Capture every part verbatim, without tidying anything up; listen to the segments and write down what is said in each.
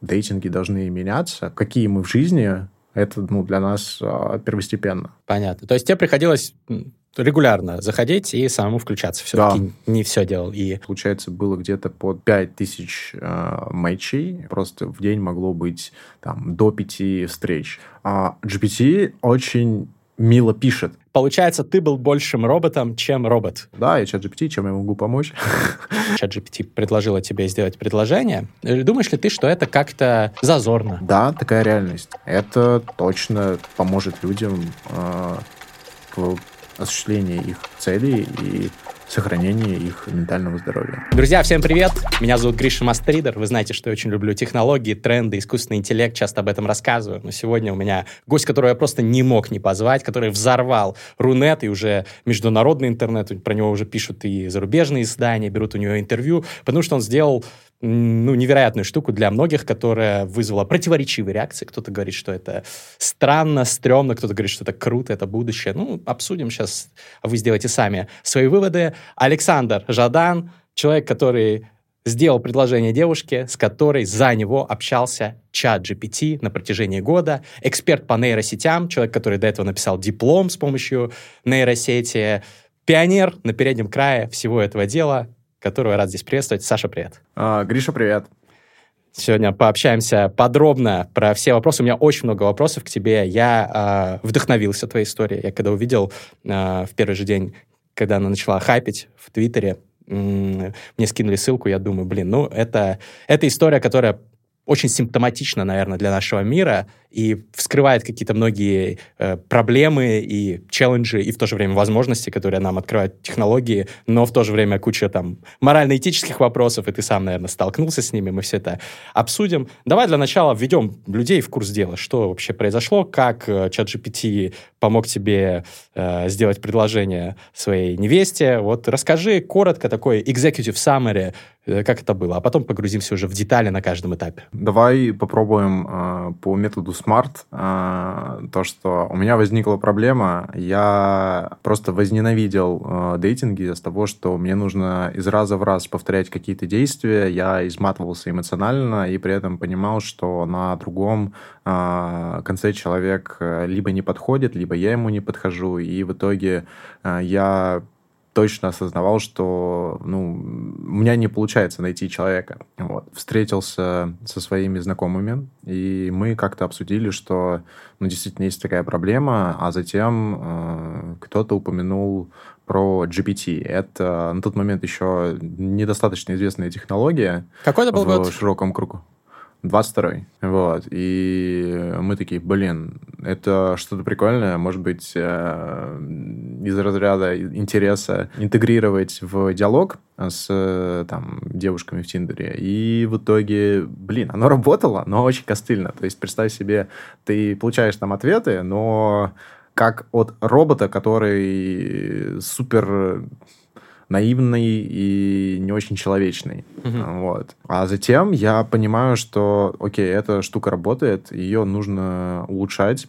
дейтинги должны меняться, какие мы в жизни, это ну, для нас первостепенно. Понятно. То есть тебе приходилось регулярно заходить и самому включаться. Все-таки да. не все делал. И... Получается, было где-то под пять тысяч э, матчей. Просто в день могло быть там, до пяти встреч. А джи пи ти очень мило пишет. Получается, ты был большим роботом, чем робот. Да, я чат джи пи ти, чем я могу помочь? чат джи пи ти предложила тебе сделать предложение. Думаешь ли ты, что это как-то зазорно? Да, такая реальность. Это точно поможет людям э, в осуществлении их целей и сохранении их ментального здоровья. Друзья, всем привет! Меня зовут Гриша Мастридер. Вы знаете, что я очень люблю технологии, тренды, искусственный интеллект. Часто об этом рассказываю. Но сегодня у меня гость, которого я просто не мог не позвать, который взорвал Рунет и уже международный интернет. Про него уже пишут и зарубежные издания, берут у него интервью, потому что он сделал ну, невероятную штуку для многих, которая вызвала противоречивые реакции. Кто-то говорит, что это странно, стрёмно, кто-то говорит, что это круто, это будущее. Ну, обсудим сейчас, а вы сделаете сами свои выводы. Александр Жадан, человек, который сделал предложение девушке, с которой за него общался чат джи пи ти на протяжении года, эксперт по нейросетям, человек, который до этого написал диплом с помощью нейросети, пионер на переднем крае всего этого дела, которого я рад здесь приветствовать. Саша, привет. А, Гриша, привет. Сегодня пообщаемся подробно про все вопросы. У меня очень много вопросов к тебе. Я э, вдохновился твоей историей. Я когда увидел э, в первый же день, когда она начала хайпить в Твиттере, м- мне скинули ссылку, я думаю, блин, ну, это, это история, которая очень симптоматична, наверное, для нашего мира и вскрывает какие-то многие э, проблемы и челленджи, и в то же время возможности, которые нам открывают технологии, но в то же время куча там морально-этических вопросов, и ты сам, наверное, столкнулся с ними, мы все это обсудим. Давай для начала введем людей в курс дела, что вообще произошло, как чат джи пи ти помог тебе э, сделать предложение своей невесте. Вот расскажи коротко такой executive summary, э, как это было, а потом погрузимся уже в детали на каждом этапе. Давай попробуем э, по методу смарт. Э, то, что у меня возникла проблема, я просто возненавидел э, дейтинги из-за того, что мне нужно из раза в раз повторять какие-то действия, я изматывался эмоционально и при этом понимал, что на другом э, конце человек либо не подходит, либо я ему не подхожу, и в итоге э, я... точно осознавал, что ну, у меня не получается найти человека. Вот. Встретился со своими знакомыми, и мы как-то обсудили, что ну, действительно есть такая проблема, а затем э, кто-то упомянул про джи пи ти. Это на тот момент еще недостаточно известная технология. Какой это был год? В широком кругу. двадцать второй. Вот. И мы такие, блин, это что-то прикольное, может быть, из разряда интереса интегрировать в диалог с там, девушками в Тиндере. И в итоге, блин, оно работало, но очень костыльно. То есть, представь себе, ты получаешь там ответы, но как от робота, который супер... наивный и не очень человечный. Uh-huh. Вот. А затем я понимаю, что, окей, эта штука работает, ее нужно улучшать.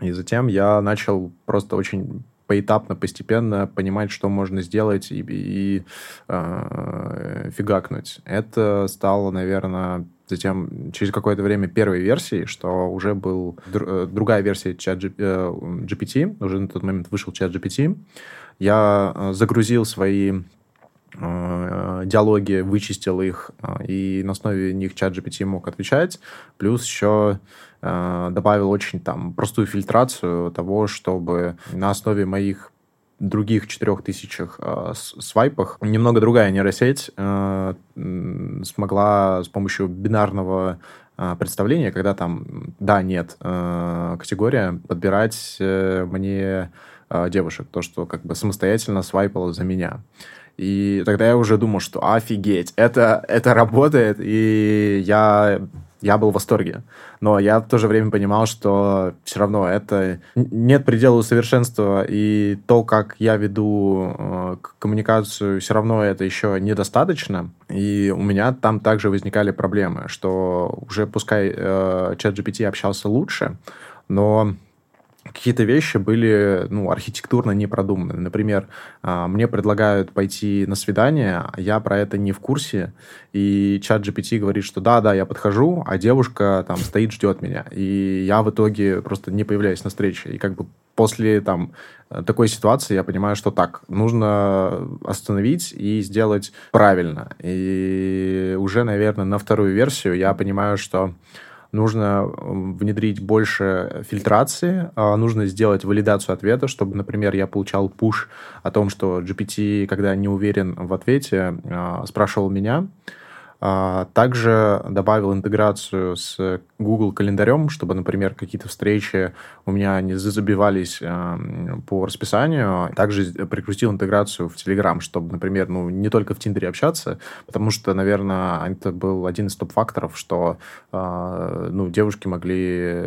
И затем я начал просто очень поэтапно, постепенно понимать, что можно сделать и, и э, фигакнуть. Это стало, наверное... Затем через какое-то время первой версии, что уже была др- другая версия чат джи пи ти, уже на тот момент вышел чат джи пи ти, я загрузил свои э, диалоги, вычистил их, и на основе них чат джи пи ти мог отвечать, плюс еще э, добавил очень там простую фильтрацию того, чтобы на основе моих других четырех тысячах э, свайпах. Немного другая нейросеть э, смогла с помощью бинарного э, представления, когда там «да-нет» э, категория, подбирать э, мне э, девушек, то, что как бы самостоятельно свайпало за меня. И тогда я уже думал, что офигеть, это, это работает, и я... Я был в восторге, но я в то же время понимал, что все равно это нет предела совершенства, и то, как я веду э, коммуникацию, все равно это еще недостаточно, и у меня там также возникали проблемы, что уже пускай э, чат джи пи ти общался лучше, но какие-то вещи были, ну, архитектурно не продуманы. Например, мне предлагают пойти на свидание, я про это не в курсе, и чат джи пи ти говорит, что да-да, я подхожу, а девушка там стоит, ждет меня. И я в итоге просто не появляюсь на встрече. И как бы после там такой ситуации я понимаю, что так, нужно остановить и сделать правильно. И уже, наверное, на вторую версию я понимаю, что нужно внедрить больше фильтрации, нужно сделать валидацию ответа, чтобы, например, я получал пуш о том, что джи пи ти, когда не уверен в ответе, спрашивал меня. Также добавил интеграцию с Google календарем, чтобы, например, какие-то встречи у меня не забивались по расписанию. Также прикрутил интеграцию в Telegram, чтобы, например, ну, не только в Тиндере общаться, потому что, наверное, это был один из топ-факторов, что ну, девушки могли...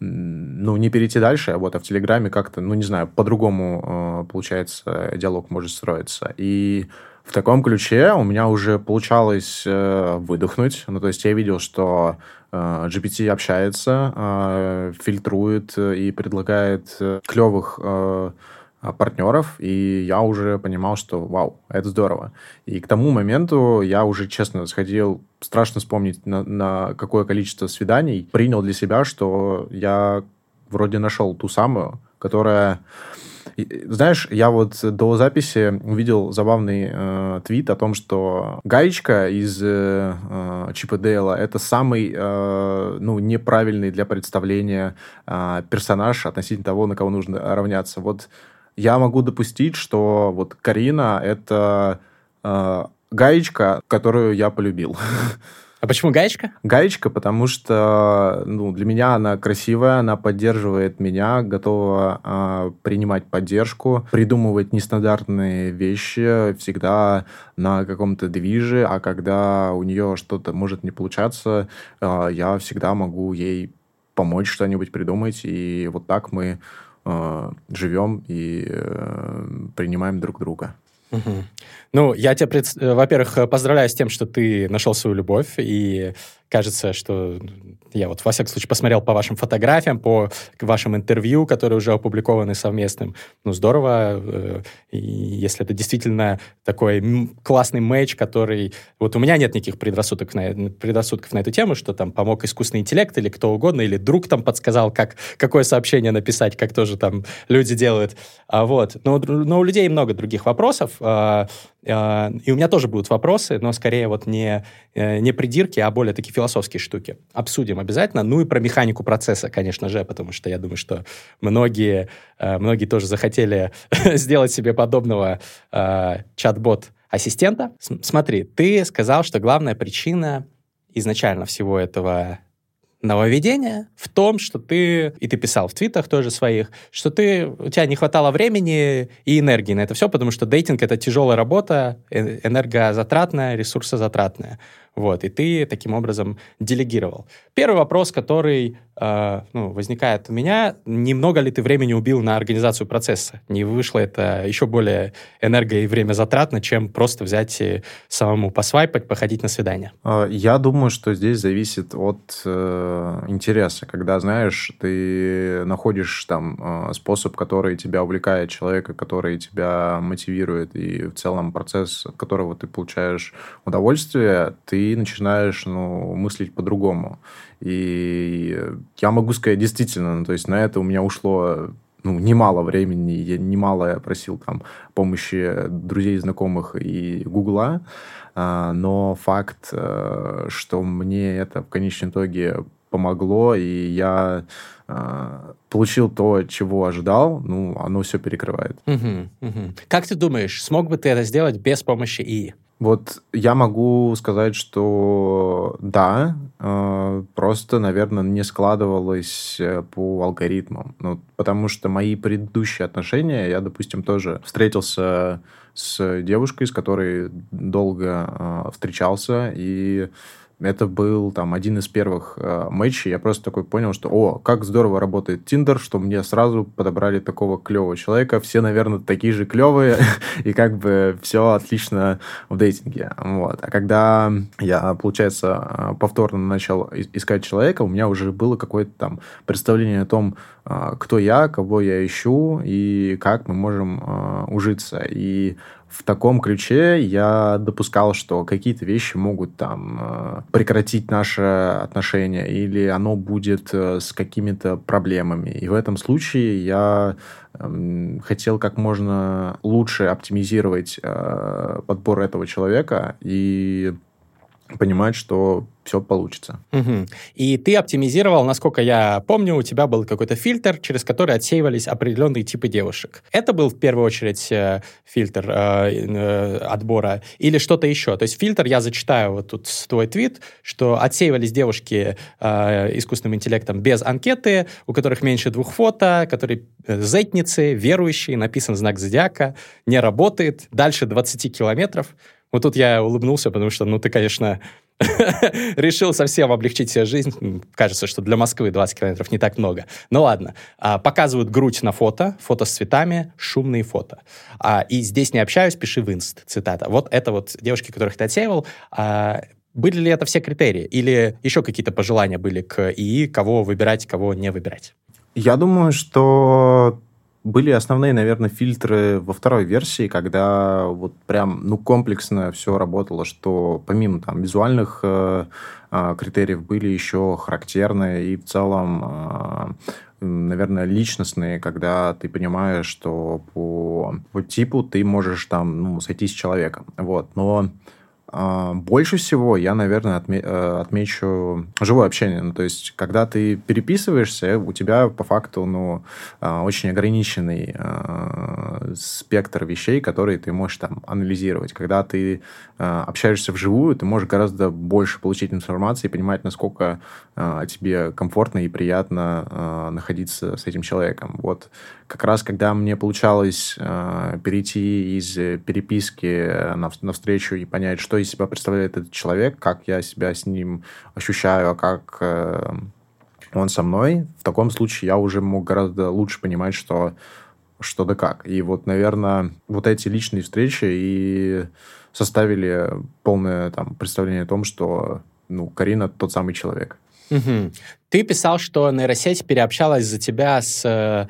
ну, не перейти дальше, а вот а в Телеграме как-то, ну, не знаю, по-другому, получается, диалог может строиться. И в таком ключе у меня уже получалось выдохнуть. Ну, то есть я видел, что джи пи ти общается, фильтрует и предлагает клевых партнеров, и я уже понимал, что вау, это здорово. И к тому моменту я уже, честно, сходил, страшно вспомнить, на, на какое количество свиданий, принял для себя, что я вроде нашел ту самую, которая... Знаешь, я вот до записи увидел забавный э, твит о том, что Гаечка из э, э, Чипа Дейла – это самый э, ну, неправильный для представления э, персонаж относительно того, на кого нужно равняться. Вот я могу допустить, что вот Карина – это э, Гаечка, которую я полюбил. А почему Гаечка? Гаечка, потому что ну, для меня она красивая, она поддерживает меня, готова э, принимать поддержку, придумывать нестандартные вещи всегда на каком-то движе, а когда у нее что-то может не получаться, э, я всегда могу ей помочь что-нибудь придумать, и вот так мы... живем и э, принимаем друг друга. Угу. Ну, я тебя, пред... во-первых, поздравляю с тем, что ты нашел свою любовь, и кажется, что я вот, во всяком случае, посмотрел по вашим фотографиям, по вашим интервью, которые уже опубликованы совместным. Ну, здорово, и если это действительно такой классный мэтч, который... Вот у меня нет никаких предрассудок на... предрассудков на эту тему, что там помог искусственный интеллект или кто угодно, или друг там подсказал, как... какое сообщение написать, как тоже там люди делают. А вот. Но, но у людей много других вопросов, и у меня тоже будут вопросы, но скорее вот не, не придирки, а более такие философские штуки. Обсудим обязательно. Ну и про механику процесса, конечно же, потому что я думаю, что многие, многие тоже захотели сделать себе подобного чат-бот-ассистента. Смотри, ты сказал, что главная причина изначально всего этого нововведение в том, что ты, и ты писал в твитах тоже своих, что ты, у тебя не хватало времени и энергии на это все, потому что дейтинг — это тяжелая работа, энергозатратная, ресурсозатратная. Вот, и ты таким образом делегировал. Первый вопрос, который э, ну, возникает у меня, немного ли ты времени убил на организацию процесса? Не вышло это еще более энерго- и времязатратно, чем просто взять и самому посвайпать, походить на свидание? Я думаю, что здесь зависит от э, интереса. Когда, знаешь, ты находишь там способ, который тебя увлекает, человека, который тебя мотивирует, и в целом процесс, от которого ты получаешь удовольствие, ты и начинаешь ну, мыслить по-другому. И я могу сказать, действительно, ну, то есть на это у меня ушло ну, немало времени, я немало просил там, помощи друзей, знакомых и Гугла, а, но факт, а, что мне это в конечном итоге помогло, и я а, получил то, чего ожидал, ну, оно все перекрывает. Угу, угу. Как ты думаешь, смог бы ты это сделать без помощи ИИ? Вот я могу сказать, что да, просто, наверное, не складывалось по алгоритмам. Ну, потому что мои предыдущие отношения, я, допустим, тоже встретился с девушкой, с которой долго встречался, и Это был там один из первых э, матчей. Я просто такой понял, что о, как здорово работает Тиндер, что мне сразу подобрали такого клевого человека. Все, наверное, такие же клевые, и как бы все отлично в дейтинге. Вот. А когда я, получается, повторно начал искать человека, у меня уже было какое-то там представление о том, кто я, кого я ищу и как мы можем э, ужиться. И в таком ключе я допускал, что какие-то вещи могут там прекратить наши отношения, или оно будет с какими-то проблемами. И в этом случае я хотел как можно лучше оптимизировать подбор этого человека и понимать, что все получится. Угу. И ты оптимизировал, насколько я помню, у тебя был какой-то фильтр, через который отсеивались определенные типы девушек. Это был в первую очередь э, фильтр э, э, отбора или что-то еще? То есть фильтр, я зачитаю вот тут твой твит, что отсеивались девушки э, искусственным интеллектом без анкеты, у которых меньше двух фото, которые зетницы, верующие, написан знак зодиака, не работает, дальше двадцать километров. Вот тут я улыбнулся, потому что, ну, ты, конечно, решил совсем облегчить себе жизнь. Кажется, что для Москвы двадцать километров не так много. Ну, ладно. А, показывают грудь на фото, фото с цветами, шумные фото. А, и здесь не общаюсь, пиши в инст, цитата. Вот это вот девушки, которых ты отсеивал. А, были ли это все критерии? Или еще какие-то пожелания были к ИИ, кого выбирать, кого не выбирать? Я думаю, что... Были основные, наверное, фильтры во второй версии, когда вот прям ну, комплексно все работало, что помимо там, визуальных э, э, критериев были еще характерные и в целом... Э, наверное, личностные, когда ты понимаешь, что по, по типу ты можешь там ну, сойтись с человеком. Вот. Но э, больше всего я, наверное, отме- э, отмечу живое общение. Ну, то есть, когда ты переписываешься, у тебя по факту ну, э, очень ограниченный э, спектр вещей, которые ты можешь там анализировать. Когда ты э, общаешься вживую, ты можешь гораздо больше получить информации и понимать, насколько э, тебе комфортно и приятно э, находиться с этим человеком. Вот как раз, когда мне получалось э, перейти из переписки на, на встречу и понять, что из себя представляет этот человек, как я себя с ним ощущаю, а как... Э, он со мной, в таком случае я уже мог гораздо лучше понимать, что, что да как. И вот, наверное, вот эти личные встречи и составили полное там, представление о том, что ну, Карина тот самый человек. Угу. Ты писал, что нейросеть переобщалась за тебя с,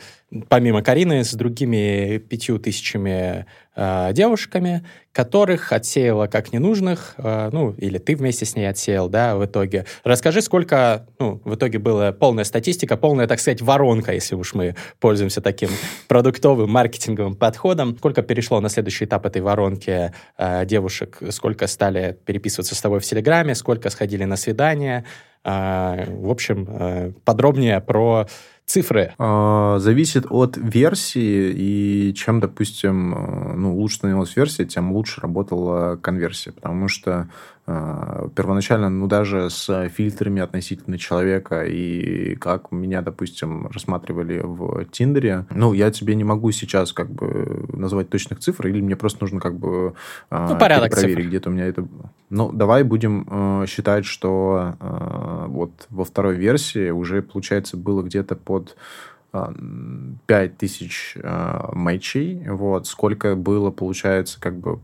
помимо Карины, с другими пятью тысячами э, девушками, которых отсеяла как ненужных, э, ну, или ты вместе с ней отсеял, да, в итоге. Расскажи, сколько, ну, в итоге была полная статистика, полная, так сказать, воронка, если уж мы пользуемся таким продуктовым маркетинговым подходом. Сколько перешло на следующий этап этой воронки э, девушек, сколько стали переписываться с тобой в Телеграме, сколько сходили на свидания, э, в общем, подробнее про цифры. Зависит от версии, и чем, допустим, ну, лучше становилась версия, тем лучше работала конверсия, потому что первоначально, ну, даже с фильтрами относительно человека и как меня, допустим, рассматривали в Тиндере, ну, я тебе не могу сейчас как бы назвать точных цифр, или мне просто нужно как бы ну, порядок проверить, цифр. Где-то у меня это... Ну, давай будем э, считать, что э, вот во второй версии уже, получается, было где-то под пять тысяч э, матчей, вот, сколько было, получается, как бы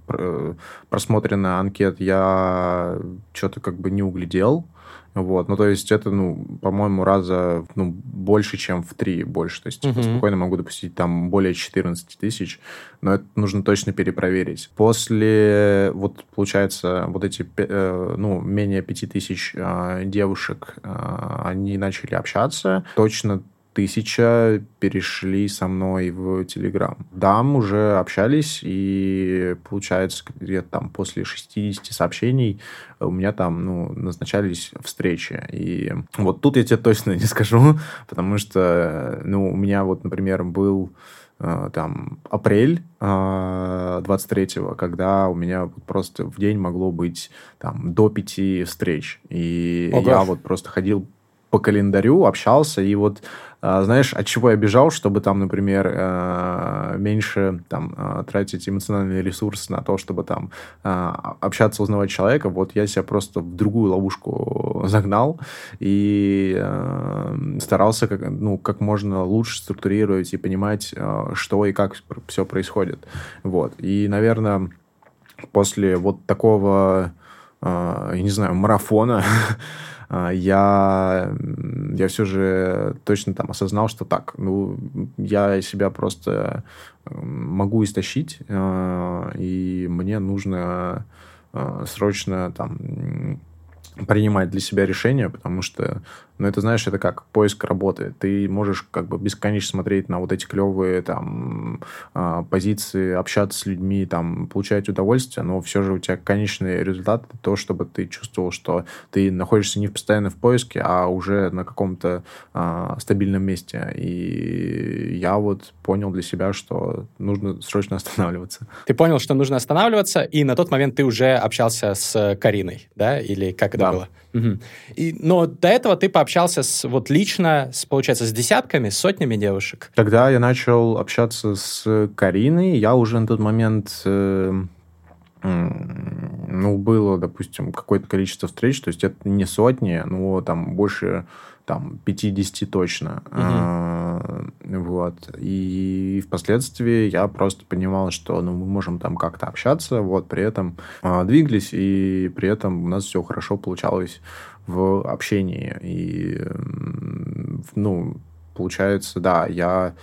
просмотрено анкет, я что-то как бы не углядел, вот, ну, то есть это, ну, по-моему, раза, ну, больше, чем в три больше, то есть mm-hmm. спокойно могу допустить там более четырнадцать тысяч, но это нужно точно перепроверить. После, вот, получается, вот эти, э, ну, менее пять тысяч э, девушек, э, они начали общаться, точно тысяча перешли со мной в Telegram. Там уже общались, и получается, где-то там после шестьдесят сообщений у меня там ну, назначались встречи. И вот тут я тебе точно не скажу, потому что ну, у меня вот, например, был там апрель двадцать третьего, когда у меня просто в день могло быть там, до пяти встреч. И Ого. я вот просто ходил по календарю общался, и вот, знаешь, от чего я бежал, чтобы там, например, меньше там тратить эмоциональный ресурс на то, чтобы там общаться, узнавать человека, вот я себя просто в другую ловушку загнал и старался как, ну, как можно лучше структурировать и понимать, что и как все происходит. Вот. И, наверное, после вот такого, я не знаю, марафона я, я все же точно там осознал, что так, ну, я себя просто могу истощить, и мне нужно срочно там принимать для себя решения, потому что, ну, это, знаешь, это как поиск работы. Ты можешь как бы бесконечно смотреть на вот эти клевые там позиции, общаться с людьми, там, получать удовольствие, но все же у тебя конечный результат – то, чтобы ты чувствовал, что ты находишься не постоянно в поиске, а уже на каком-то а, стабильном месте. И я вот понял для себя, что нужно срочно останавливаться. Ты понял, что нужно останавливаться, и на тот момент ты уже общался с Кариной, да? Или как это да. было? Угу. И, но до этого ты пообщался с, вот лично, с, получается, с десятками, с сотнями девушек? Тогда я начал общаться с Кариной. Я уже на тот момент... Э, ну, было, допустим, какое-то количество встреч. То есть это не сотни, но там больше там, пятьдесят точно. Угу. А, вот. И впоследствии я просто понимал, что ну, мы можем там как-то общаться, вот, при этом а, двигались, и при этом у нас все хорошо получалось в общении. И, ну, получается, да, я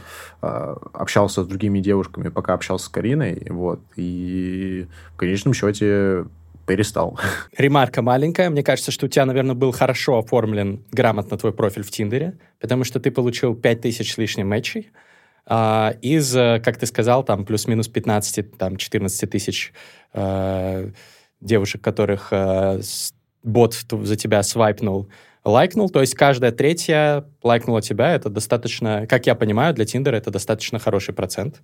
э, общался с другими девушками, пока общался с Кариной, вот, и в конечном счете перестал. Ремарка маленькая. Мне кажется, что у тебя, наверное, был хорошо оформлен грамотно твой профиль в Тиндере, потому что ты получил пять тысяч с лишним матчей э, из, как ты сказал, там плюс-минус пятнадцать, там четырнадцать тысяч э, девушек, которых э, бот за тебя свайпнул, лайкнул, то есть каждая третья лайкнула тебя, это достаточно, как я понимаю, для Тиндера это достаточно хороший процент,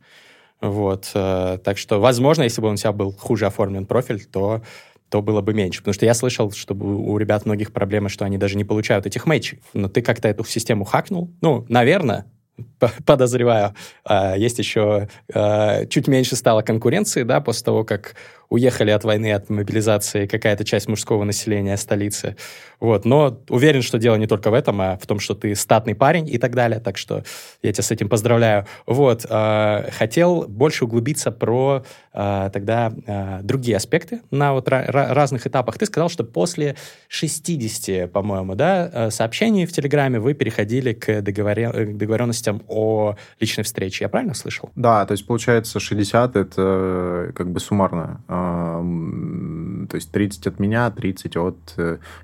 вот, так что, возможно, если бы у тебя был хуже оформлен профиль, то, то было бы меньше, потому что я слышал, что у ребят многих проблемы, что они даже не получают этих мэтчей, но ты как-то эту систему хакнул, ну, наверное, подозреваю, есть еще чуть меньше стало конкуренции, да, после того, как уехали от войны, от мобилизации какая-то часть мужского населения столицы, вот, но уверен, что дело не только в этом, а в том, что ты статный парень и так далее, так что я тебя с этим поздравляю, вот, хотел больше углубиться про тогда другие аспекты на вот разных этапах, ты сказал, что после шестидесяти, по-моему, да, сообщений в Телеграме вы переходили к договоренности о личной встрече. Я правильно слышал? Да, то есть, получается, шестьдесят – это как бы суммарно. То есть, тридцать от меня, тридцать от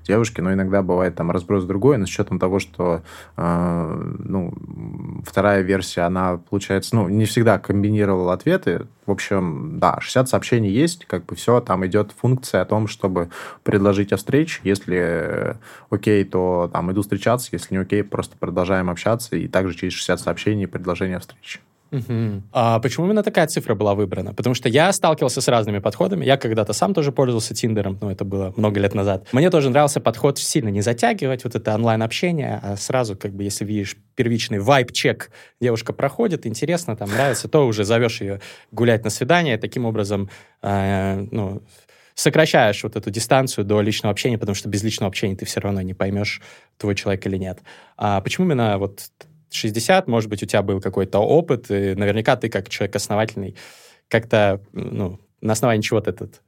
девушки. Но иногда бывает там разброс другой, но с учетом того, что ну, вторая версия, она, получается, ну, не всегда комбинировала ответы. В общем, да, шестьдесят сообщений есть, как бы все, там идет функция о том, чтобы предложить о встрече. Если окей, то там иду встречаться, если не окей, просто продолжаем общаться, и также через шестьдесят сообщений и предложения о встрече. Угу. А почему именно такая цифра была выбрана? Потому что я сталкивался с разными подходами. Я когда-то сам тоже пользовался Тиндером, но это было много лет назад. Мне тоже нравился подход сильно не затягивать вот это онлайн-общение, а сразу, как бы, если видишь первичный вайб-чек, девушка проходит, интересно, там нравится, то уже зовешь ее гулять на свидание, таким образом, э, ну... сокращаешь вот эту дистанцию до личного общения, потому что без личного общения ты все равно не поймешь, твой человек или нет. А почему именно вот шестьдесят? Может быть, у тебя был какой-то опыт, и наверняка ты, как человек основательный, как-то, ну, на основании чего ты этот,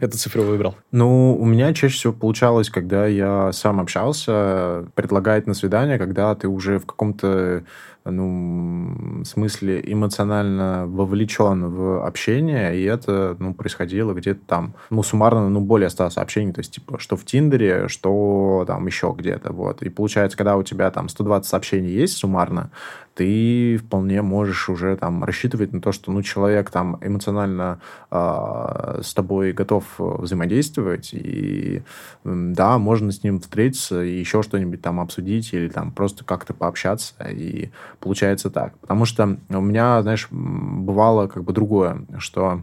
эту цифру выбрал? Ну, у меня чаще всего получалось, когда я сам общался, предлагает на свидание, когда ты уже в каком-то, ну, в смысле эмоционально вовлечен в общение, и это, ну, происходило где-то там, ну, суммарно, ну, более ста сообщений, то есть, типа, что в Тиндере, что там еще где-то, вот. И получается, когда у тебя там сто двадцать сообщений есть суммарно, ты вполне можешь уже там рассчитывать на то, что, ну, человек там эмоционально э, с тобой готов взаимодействовать, и, да, можно с ним встретиться и еще что-нибудь там обсудить или там просто как-то пообщаться, и получается так. Потому что у меня, знаешь, бывало как бы другое, что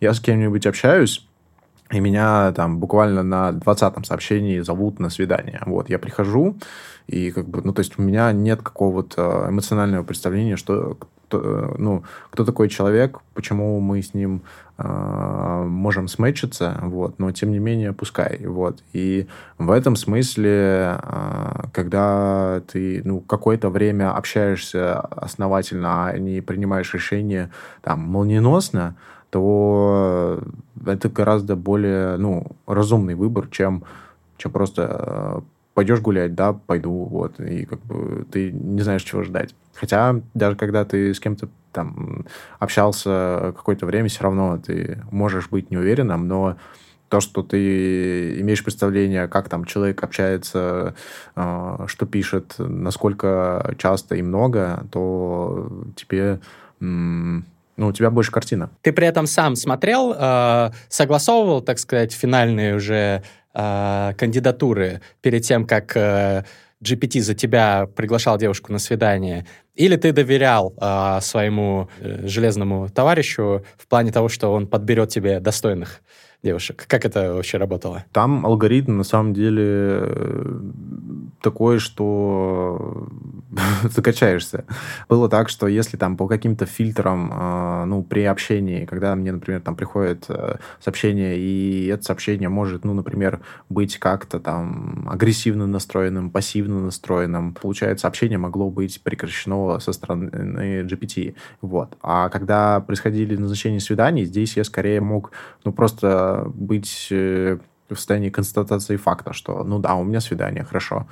я с кем-нибудь общаюсь, И меня там буквально на двадцатом сообщении зовут на свидание. Вот, я прихожу, и как бы, ну, то есть у меня нет какого-то эмоционального представления, что, кто, ну, кто такой человек, почему мы с ним э, можем сметчиться, вот, но тем не менее пускай, вот. И в этом смысле, э, когда ты, ну, какое-то время общаешься основательно, а не принимаешь решения, там, молниеносно, то это гораздо более, ну, разумный выбор, чем, чем просто пойдешь гулять, да, пойду, вот, и как бы ты не знаешь, чего ждать. Хотя даже когда ты с кем-то там общался какое-то время, все равно ты можешь быть неуверенным, но то, что ты имеешь представление, как там человек общается, что пишет, насколько часто и много, то тебе... Ну, у тебя больше картина. Ты при этом сам смотрел, э, согласовывал, так сказать, финальные уже э, кандидатуры перед тем, как э, джи пи ти за тебя приглашал девушку на свидание? Или ты доверял э, своему э, железному товарищу в плане того, что он подберет тебе достойных девушек? Как это вообще работало? Там алгоритм, на самом деле, такой, что закачаешься. Было так, что если там по каким-то фильтрам, ну, при общении, когда мне, например, там приходит сообщение, и это сообщение может, ну, например, быть как-то там агрессивно настроенным, пассивно настроенным, получается, сообщение могло быть прекращено со стороны джи пи ти. Вот. А когда происходили назначения свиданий, здесь я скорее мог, ну, просто быть в состоянии констатации факта, что, ну да, у меня свидание, хорошо.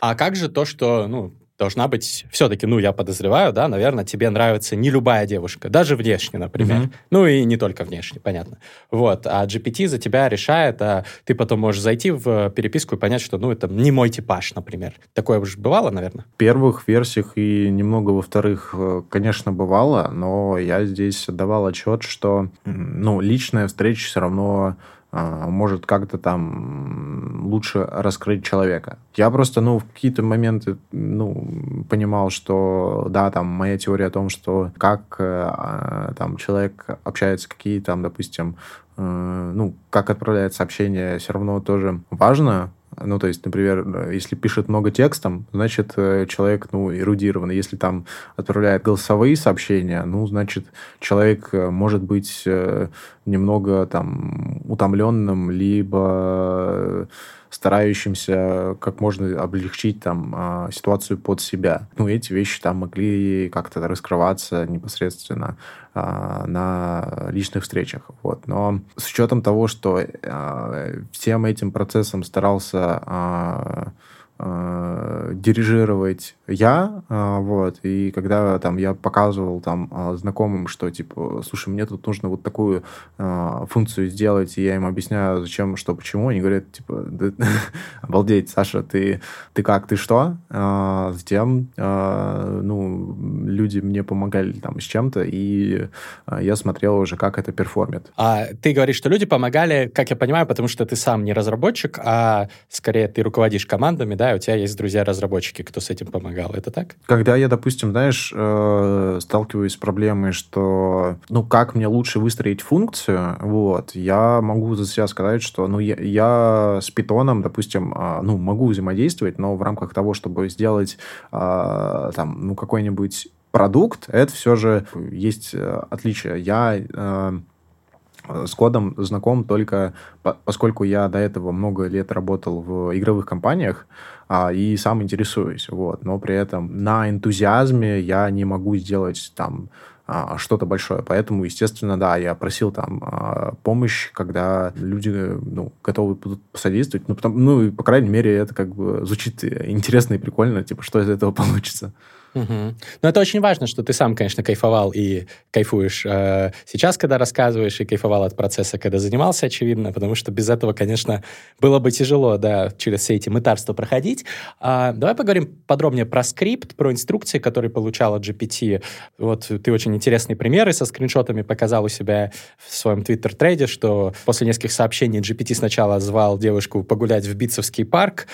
А как же то, что, ну, должна быть, все-таки, ну, я подозреваю, да, наверное, тебе нравится не любая девушка, даже внешне, например. Mm-hmm. Ну, и не только внешне, понятно. Вот, а джи пи ти за тебя решает, а ты потом можешь зайти в переписку и понять, что, ну, это не мой типаж, например. Такое уже бывало, наверное? В первых версиях и немного во вторых, конечно, бывало, но я здесь отдавал отчет, что, ну, личная встреча все равно... может как-то там лучше раскрыть человека. Я просто, ну, в какие-то моменты, ну, понимал, что, да, там, моя теория о том, что как там человек общается, какие там, допустим, ну, как отправляет сообщение, все равно тоже важно. Ну, то есть, например, если пишет много текстом, значит, человек, ну, эрудированный. Если там отправляет голосовые сообщения, ну, значит, человек может быть немного там утомленным, либо старающимся как можно облегчить там ситуацию под себя. Ну, эти вещи там могли как-то раскрываться непосредственно на личных встречах. Вот. Но с учетом того, что всем этим процессом старался дирижировать я, вот, и когда там я показывал там знакомым, что, типа, слушай, мне тут нужно вот такую а, функцию сделать, и я им объясняю, зачем, что, почему, они говорят, типа, обалдеть, Саша, ты, ты как, ты что? А, затем, а, ну, люди мне помогали там с чем-то, и я смотрел уже, как это перформит. А ты говоришь, что люди помогали, как я понимаю, потому что ты сам не разработчик, а скорее ты руководишь командами, да, у тебя есть друзья-разработчики, кто с этим помогал, это так? Когда я, допустим, знаешь, э, сталкиваюсь с проблемой, что, ну, как мне лучше выстроить функцию, вот, я могу за себя сказать, что, ну, я, я с питоном, допустим, э, ну, могу взаимодействовать, но в рамках того, чтобы сделать, э, там, ну, какой-нибудь продукт, это все же есть отличия. Я... Э, С кодом знаком только поскольку я до этого много лет работал в игровых компаниях а, и сам интересуюсь. Вот. Но при этом на энтузиазме я не могу сделать там что-то большое. Поэтому, естественно, да, я просил там помощь, когда люди, ну, готовы будут посодействовать. Ну, потому, ну, и, по крайней мере, это как бы звучит интересно и прикольно, типа, что из этого получится. Угу. Но это очень важно, что ты сам, конечно, кайфовал и кайфуешь э, сейчас, когда рассказываешь, и кайфовал от процесса, когда занимался, очевидно, потому что без этого, конечно, было бы тяжело, да, через все эти мытарства проходить. А, давай поговорим подробнее про скрипт, про инструкции, которые получала джи пи ти. Вот ты очень интересные примеры со скриншотами показал у себя в своем твиттер-трейде, что после нескольких сообщений джи пи ти сначала звал девушку погулять в Битцевский парк,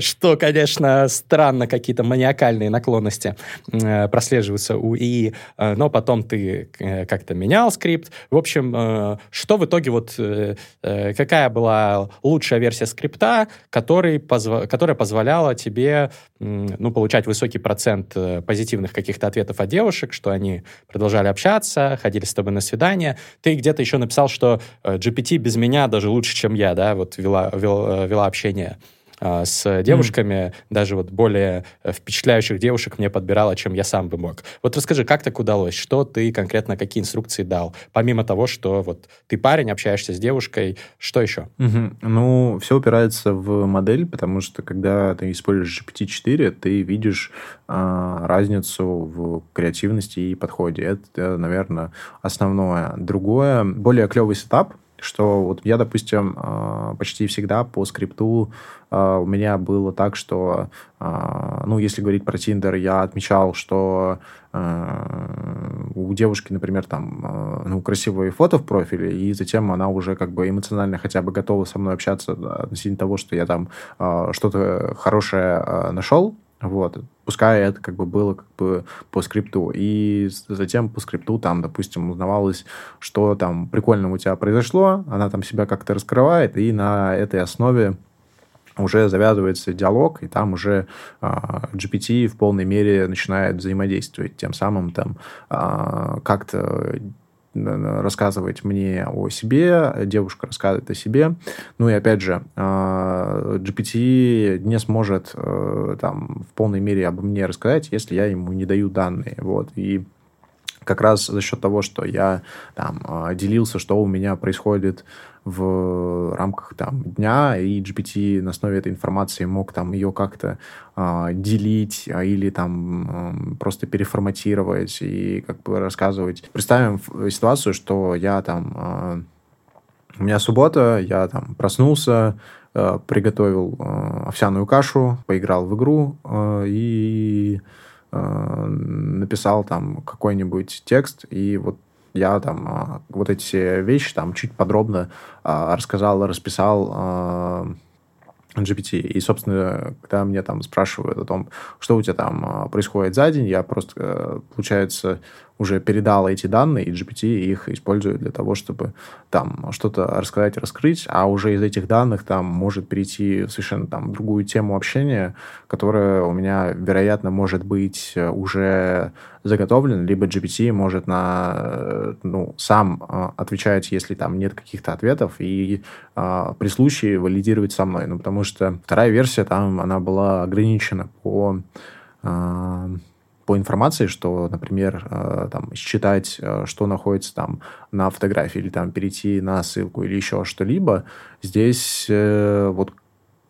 что, конечно, странно, какие-то маниакальные наклонности э, прослеживаются у ИИ, э, но потом ты э, как-то менял скрипт. В общем, э, что в итоге, вот э, какая была лучшая версия скрипта, который позва- которая позволяла тебе э, ну, получать высокий процент позитивных каких-то ответов от девушек, что они продолжали общаться, ходили с тобой на свидания. Ты где-то еще написал, что джи пи ти без меня даже лучше, чем я, да, вот вела, вела, вела общение с девушками, mm. даже вот более впечатляющих девушек мне подбирала, чем я сам бы мог. Вот расскажи, как так удалось? Что ты конкретно, какие инструкции дал? Помимо того, что вот ты парень, общаешься с девушкой, что еще? Mm-hmm. Ну, все упирается в модель, потому что, когда ты используешь джи пи ти четыре, ты видишь а, разницу в креативности и подходе. Это, наверное, основное. Другое, более клевый сетап, что вот я, допустим, почти всегда по скрипту у меня было так, что, ну, если говорить про Tinder, я отмечал, что у девушки, например, там, ну, красивые фото в профиле, и затем она уже как бы эмоционально хотя бы готова со мной общаться относительно того, что я там что-то хорошее нашел. Вот, пускай это как бы было как бы по скрипту. И затем по скрипту там, допустим, узнавалось, что там прикольного у тебя произошло, она там себя как-то раскрывает, и на этой основе уже завязывается диалог, и там уже а, джи пи ти в полной мере начинает взаимодействовать, тем самым там а, как-то рассказывать мне о себе, девушка рассказывает о себе. Ну и опять же, джи пи ти не сможет там в полной мере обо мне рассказать, если я ему не даю данные. Вот. И как раз за счет того, что я там делился, что у меня происходит в рамках там дня, и джи пи ти на основе этой информации мог там ее как-то э, делить или там э, просто переформатировать и как бы рассказывать. Представим ситуацию, что я там... Э, у меня суббота, я там проснулся, э, приготовил э, овсяную кашу, поиграл в игру э, и э, написал там какой-нибудь текст, и вот я там вот эти вещи там чуть подробно а, рассказал, расписал а, джи пи ти. И, собственно, когда меня там спрашивают о том, что у тебя там происходит за день, я просто, получается, уже передал эти данные, и джи пи ти их использует для того, чтобы там что-то рассказать, раскрыть, а уже из этих данных там может перейти в совершенно там другую тему общения, которая у меня, вероятно, может быть уже заготовлена, либо джи пи ти может на, ну, сам отвечать, если там нет каких-то ответов, и а, при случае валидировать со мной. Ну, потому что вторая версия, там она была ограничена по... А, по информации, что, например, э, там, считать, э, что находится там на фотографии, или там перейти на ссылку, или еще что-либо, здесь э, вот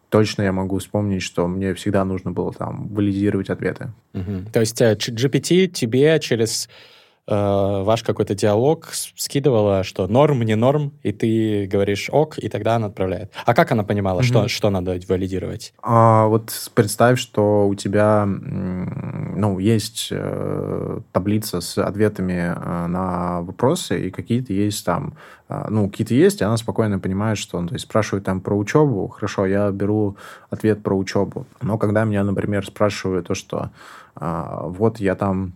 точно я могу вспомнить, что мне всегда нужно было там валидировать ответы. Угу. То есть джи пи ти тебе через э, ваш какой-то диалог скидывала, что норм, не норм, и ты говоришь ок, и тогда она отправляет. А как она понимала, угу. что, что надо валидировать? А, вот представь, что у тебя... Ну, есть э, таблица с ответами э, на вопросы, и какие-то есть там... Э, ну, какие-то есть, и она спокойно понимает, что... Ну, то есть спрашивают там про учебу. Хорошо, я беру ответ про учебу. Но когда меня, например, спрашивают то, что... Э, вот я там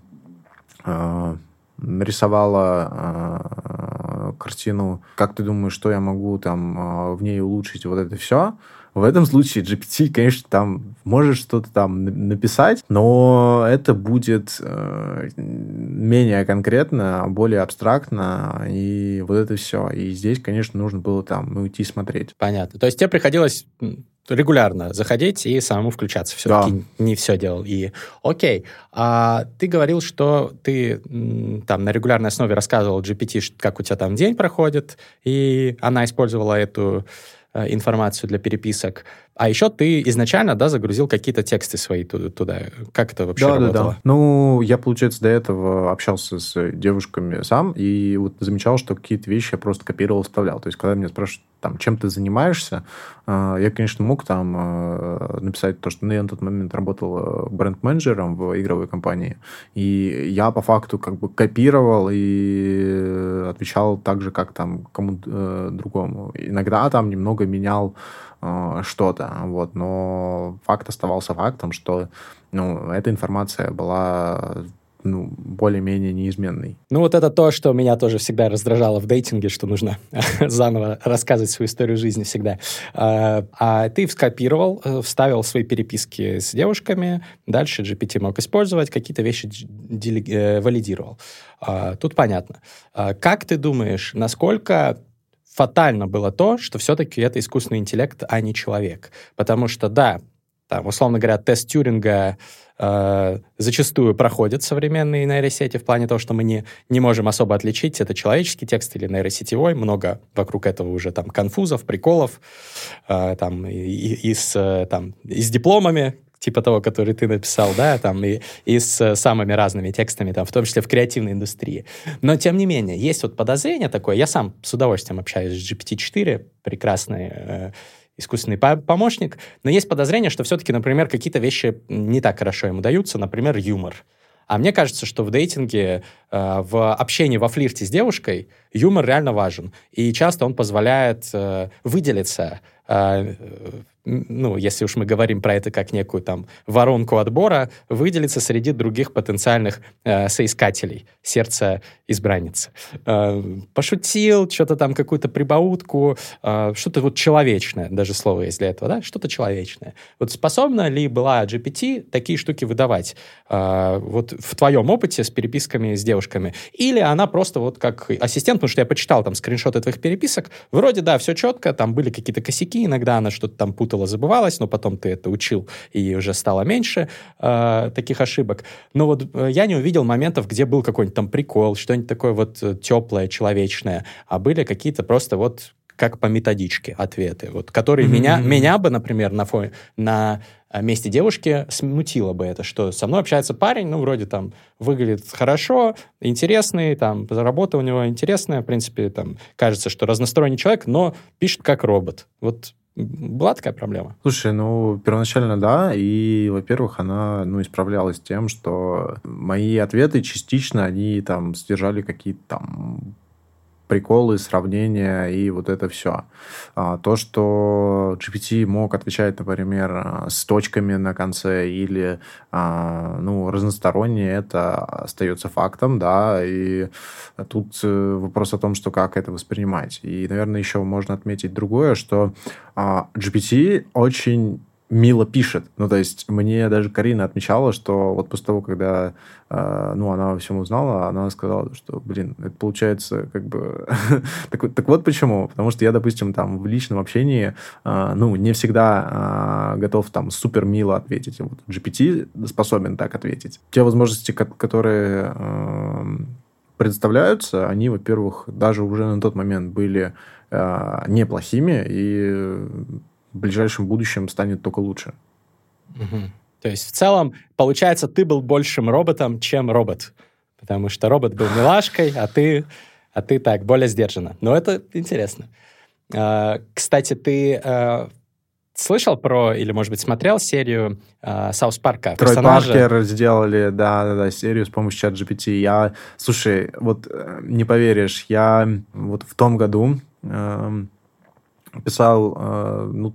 э, нарисовала э, картину. Как ты думаешь, что я могу там э, в ней улучшить? Вот это все... В этом случае джи пи ти, конечно, там может что-то там написать, но это будет э, менее конкретно, более абстрактно, и вот это все. И здесь, конечно, нужно было там уйти смотреть. Понятно. То есть тебе приходилось регулярно заходить и самому включаться. Все-таки да. не все делал. И окей. А ты говорил, что ты там на регулярной основе рассказывал джи пи ти, как у тебя там день проходит, и она использовала эту... информацию для переписок. А еще ты изначально, да, загрузил какие-то тексты свои туда. Как это вообще да, работало? Да, да. Ну, я, получается, до этого общался с девушками сам и вот замечал, что какие-то вещи я просто копировал, вставлял. То есть, когда меня спрашивают, там, чем ты занимаешься, я, конечно, мог там написать то, что ну, я на тот момент работал бренд-менеджером в игровой компании, и я по факту как бы копировал и отвечал так же, как там кому-то другому. Иногда там немного менял э, что-то, вот, но факт оставался фактом, что, ну, эта информация была, ну, более-менее неизменной. Ну, вот это то, что меня тоже всегда раздражало в дейтинге, что нужно заново рассказывать свою историю жизни всегда. А, а ты скопировал, вставил свои переписки с девушками, дальше джи пи ти мог использовать, какие-то вещи делег... валидировал. А, тут понятно. А, как ты думаешь, насколько фатально было то, что все-таки это искусственный интеллект, а не человек? Потому что, да, там, условно говоря, тест Тьюринга э, зачастую проходят современные нейросети в плане того, что мы не, не можем особо отличить, это человеческий текст или нейросетевой. Много вокруг этого уже там конфузов, приколов, э, там, и, и, и с, там, и с дипломами, типа того, который ты написал, да, там, и, и с самыми разными текстами, там, в том числе в креативной индустрии. Но, тем не менее, есть вот подозрение такое. Я сам с удовольствием общаюсь с джи пи ти четыре, прекрасный э, искусственный помощник, но есть подозрение, что все-таки, например, какие-то вещи не так хорошо ему даются, например, юмор. А мне кажется, что в дейтинге, э, в общении, во флирте с девушкой юмор реально важен. И часто он позволяет э, выделиться, э, ну, если уж мы говорим про это как некую там воронку отбора, выделиться среди других потенциальных э, соискателей, сердца избранницы. Э, пошутил, что-то там, какую-то прибаутку, э, что-то вот человечное, даже слово есть для этого, да, что-то человечное. Вот способна ли была джи пи ти такие штуки выдавать? Э, вот в твоем опыте с переписками с девушками? Или она просто вот как ассистент, потому что я почитал там скриншоты твоих переписок, вроде, да, все четко, там были какие-то косяки, иногда она что-то там путала, забывалась, но потом ты это учил, и уже стало меньше э, таких ошибок. Но вот э, я не увидел моментов, где был какой-нибудь там прикол, что-нибудь такое вот теплое, человечное, а были какие-то просто вот как по методичке ответы, вот, которые mm-hmm. меня, меня бы, например, на, фо... на месте девушки смутило бы это, что со мной общается парень, ну, вроде там выглядит хорошо, интересный, там, работа у него интересная, в принципе, там, кажется, что разносторонний человек, но пишет как робот. Вот была такая проблема? Слушай, ну, первоначально да, и, во-первых, она, ну, исправлялась тем, что мои ответы частично, они там содержали какие-то там приколы, сравнения и вот это все. То, что джи пи ти мог отвечать, например, с точками на конце или, ну, разносторонне, это остается фактом, да, и тут вопрос о том, что как это воспринимать. И, наверное, еще можно отметить другое, что джи пи ти очень мило пишет. Ну, то есть, мне даже Карина отмечала, что вот после того, когда э, ну, она во всем узнала, она сказала, что, блин, это получается как бы... так, так вот почему. Потому что я, допустим, там в личном общении э, ну, не всегда э, готов там супер мило ответить. Вот джи пи ти способен так ответить. Те возможности, которые э, предоставляются, они, во-первых, даже уже на тот момент были э, неплохими, и в ближайшем будущем станет только лучше. Угу. То есть, в целом, получается, ты был большим роботом, чем робот. Потому что робот был милашкой, а ты, а ты так, более сдержанно. Но это интересно. А, кстати, ты а, слышал про, или, может быть, смотрел серию а, South Park? Трой Паркер сделали, да-да-да, серию с помощью чат джи пи ти. Я, слушай, вот не поверишь, я вот в том году э, писал, э, ну,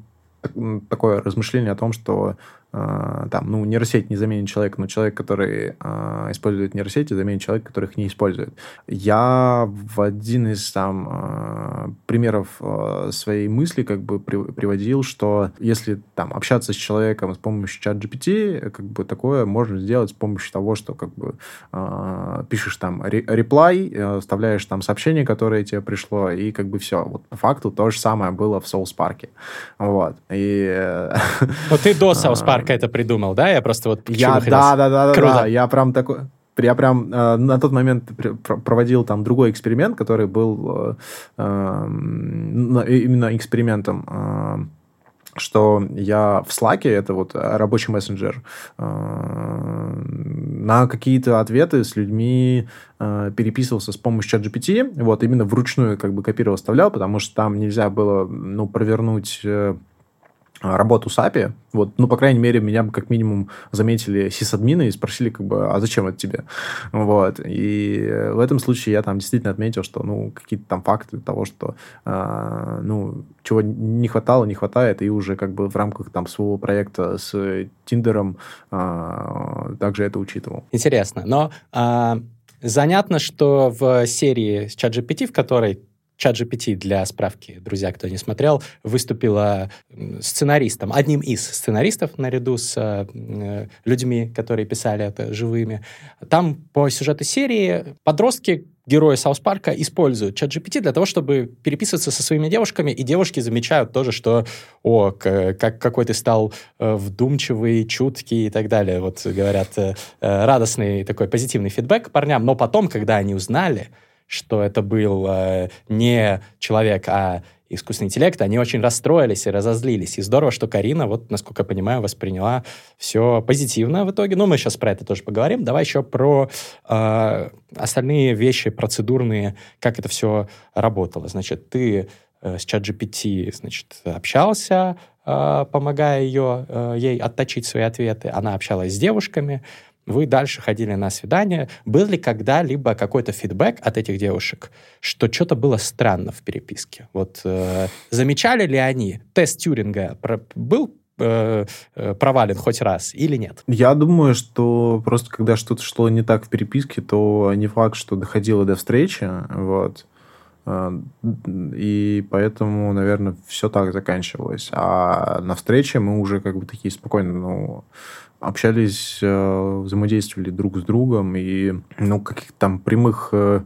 такое размышление о том, что э, там, ну, нейросеть не заменит человека, но человек, который э, использует нейросети, заменит человека, который их не использует. Я в один из там э, примеров э, своей мысли как бы при, приводил, что если там общаться с человеком с помощью чат джи пи ти, как бы такое можно сделать с помощью того, что как бы э, пишешь там реплай, э, вставляешь там сообщение, которое тебе пришло, и как бы все. Вот по факту то же самое было в South Park. Вот. И... Но ты до South Park это придумал, да? Я просто вот... Я, да, да, да, круто. Да, я прям такой... Я прям э, на тот момент проводил там другой эксперимент, который был э, э, именно экспериментом... Э, что я в Slack, это вот рабочий мессенджер, э, на какие-то ответы с людьми э, переписывался с помощью чат джи пи ти, вот, именно вручную как бы копировал, вставлял, потому что там нельзя было, ну, провернуть... Э, работу с эй пи ай, вот, ну, по крайней мере, меня как минимум заметили сисадмины и спросили, как бы, а зачем это тебе? Вот, и в этом случае я там действительно отметил, что, ну, какие-то там факты того, что, э, ну, чего не хватало, не хватает, и уже как бы в рамках там своего проекта с Тиндером э, также это учитывал. Интересно, но э, занятно, что в серии с ChatGPT, в которой ChatGPT, для справки, друзья, кто не смотрел, выступила сценаристом, одним из сценаристов, наряду с э, людьми, которые писали это живыми. Там по сюжету серии подростки, герои South Park, используют ChatGPT для того, чтобы переписываться со своими девушками, и девушки замечают тоже, что «О, как, какой ты стал вдумчивый, чуткий» и так далее. Вот говорят, э, радостный такой позитивный фидбэк парням. Но потом, когда они узнали, что это был э, не человек, а искусственный интеллект, они очень расстроились и разозлились. И здорово, что Карина, вот, насколько я понимаю, восприняла все позитивно в итоге. Ну, мы сейчас про это тоже поговорим. Давай еще про э, остальные вещи процедурные, как это все работало. Значит, ты э, с ChatGPT, значит, общался, э, помогая ее, э, ей отточить свои ответы. Она общалась с девушками. Вы дальше ходили на свидание. Был ли когда-либо какой-то фидбэк от этих девушек, что что-то было странно в переписке? Вот э, замечали ли они? Тест Тьюринга про- был э, провален хоть раз или нет? Я думаю, что просто когда что-то шло не так в переписке, то не факт, что доходило до встречи, вот. И поэтому, наверное, все так заканчивалось. А на встрече мы уже как бы такие спокойно, ну, общались, взаимодействовали друг с другом, и, ну, каких-то там прямых э,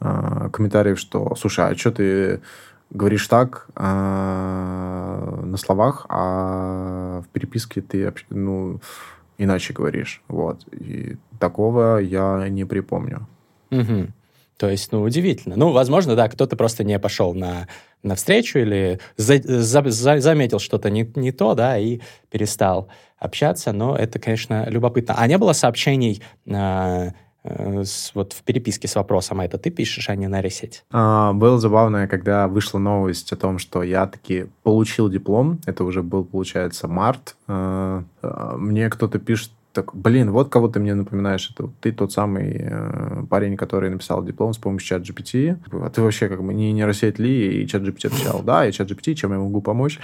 комментариев, что, слушай, а что ты говоришь так э, на словах, а в переписке ты, ну, иначе говоришь, вот. И такого я не припомню. Угу. То есть, ну, удивительно. Ну, возможно, да, кто-то просто не пошел на, на встречу или за, за, за, заметил что-то не, не то, да, и перестал общаться, но это, конечно, любопытно. А не было сообщений э, э, с, вот в переписке с вопросом, а это ты пишешь, а не на ресете? А, было забавно, когда вышла новость о том, что я таки получил диплом, это уже был, получается, март, э, мне кто-то пишет, так, блин, вот кого ты мне напоминаешь, это ты тот самый э, парень, который написал диплом с помощью ChatGPT. А ты вообще как бы не нейросеть ли? И ChatGPT отвечал, да, и ChatGPT, чем я могу помочь?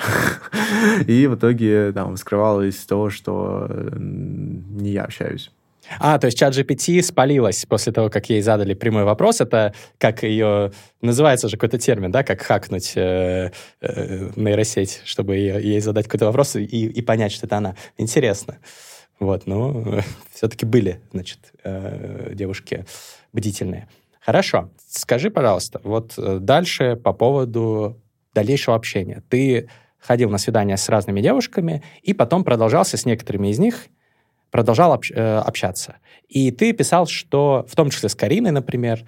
И в итоге там скрывалось то, что не я общаюсь. А, то есть ChatGPT спалилась после того, как ей задали прямой вопрос. Это как ее... Называется же какой-то термин, да? Как хакнуть э, э, нейросеть, чтобы ее, ей задать какой-то вопрос и, и понять, что это она. Интересно. Вот, ну, все-таки были, значит, э, девушки бдительные. Хорошо. Скажи, пожалуйста, вот дальше по поводу дальнейшего общения. Ты ходил на свидания с разными девушками и потом продолжался с некоторыми из них, продолжал общ- общаться. И ты писал, что, в том числе с Кариной, например,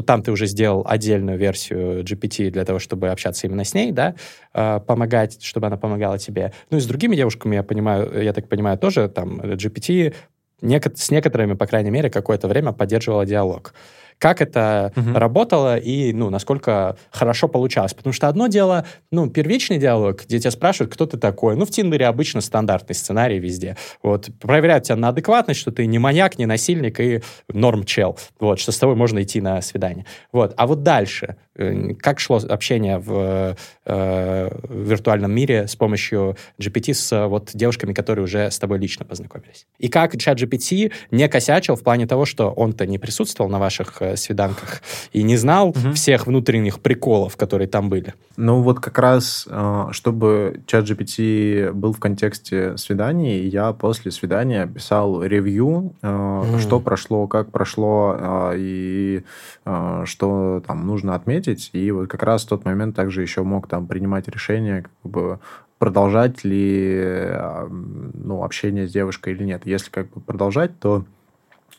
ну, там ты уже сделал отдельную версию джи пи ти для того, чтобы общаться именно с ней, да, э, помогать, чтобы она помогала тебе. Ну и с другими девушками, я понимаю, я так понимаю, тоже там джи пи ти неко- с некоторыми, по крайней мере, какое-то время поддерживала диалог. Как это угу. работало и, ну, насколько хорошо получалось? Потому что одно дело, ну, первичный диалог, где тебя спрашивают, кто ты такой. Ну, в Тиндере обычно стандартный сценарий везде. Вот, проверяют тебя на адекватность, что ты не маньяк, не насильник и норм-чел. Вот, что с тобой можно идти на свидание. Вот, а вот дальше, как шло общение в, э, в виртуальном мире с помощью джи пи ти с вот девушками, которые уже с тобой лично познакомились? И как ChatGPT не косячил в плане того, что он-то не присутствовал на ваших свиданках и не знал угу. всех внутренних приколов, которые там были. Ну вот как раз, чтобы ChatGPT был в контексте свиданий, я после свидания писал ревью, mm. что прошло, как прошло и что там нужно отметить. И вот как раз в тот момент также еще мог там принимать решение, как бы продолжать ли, ну, общение с девушкой или нет. Если как бы продолжать, то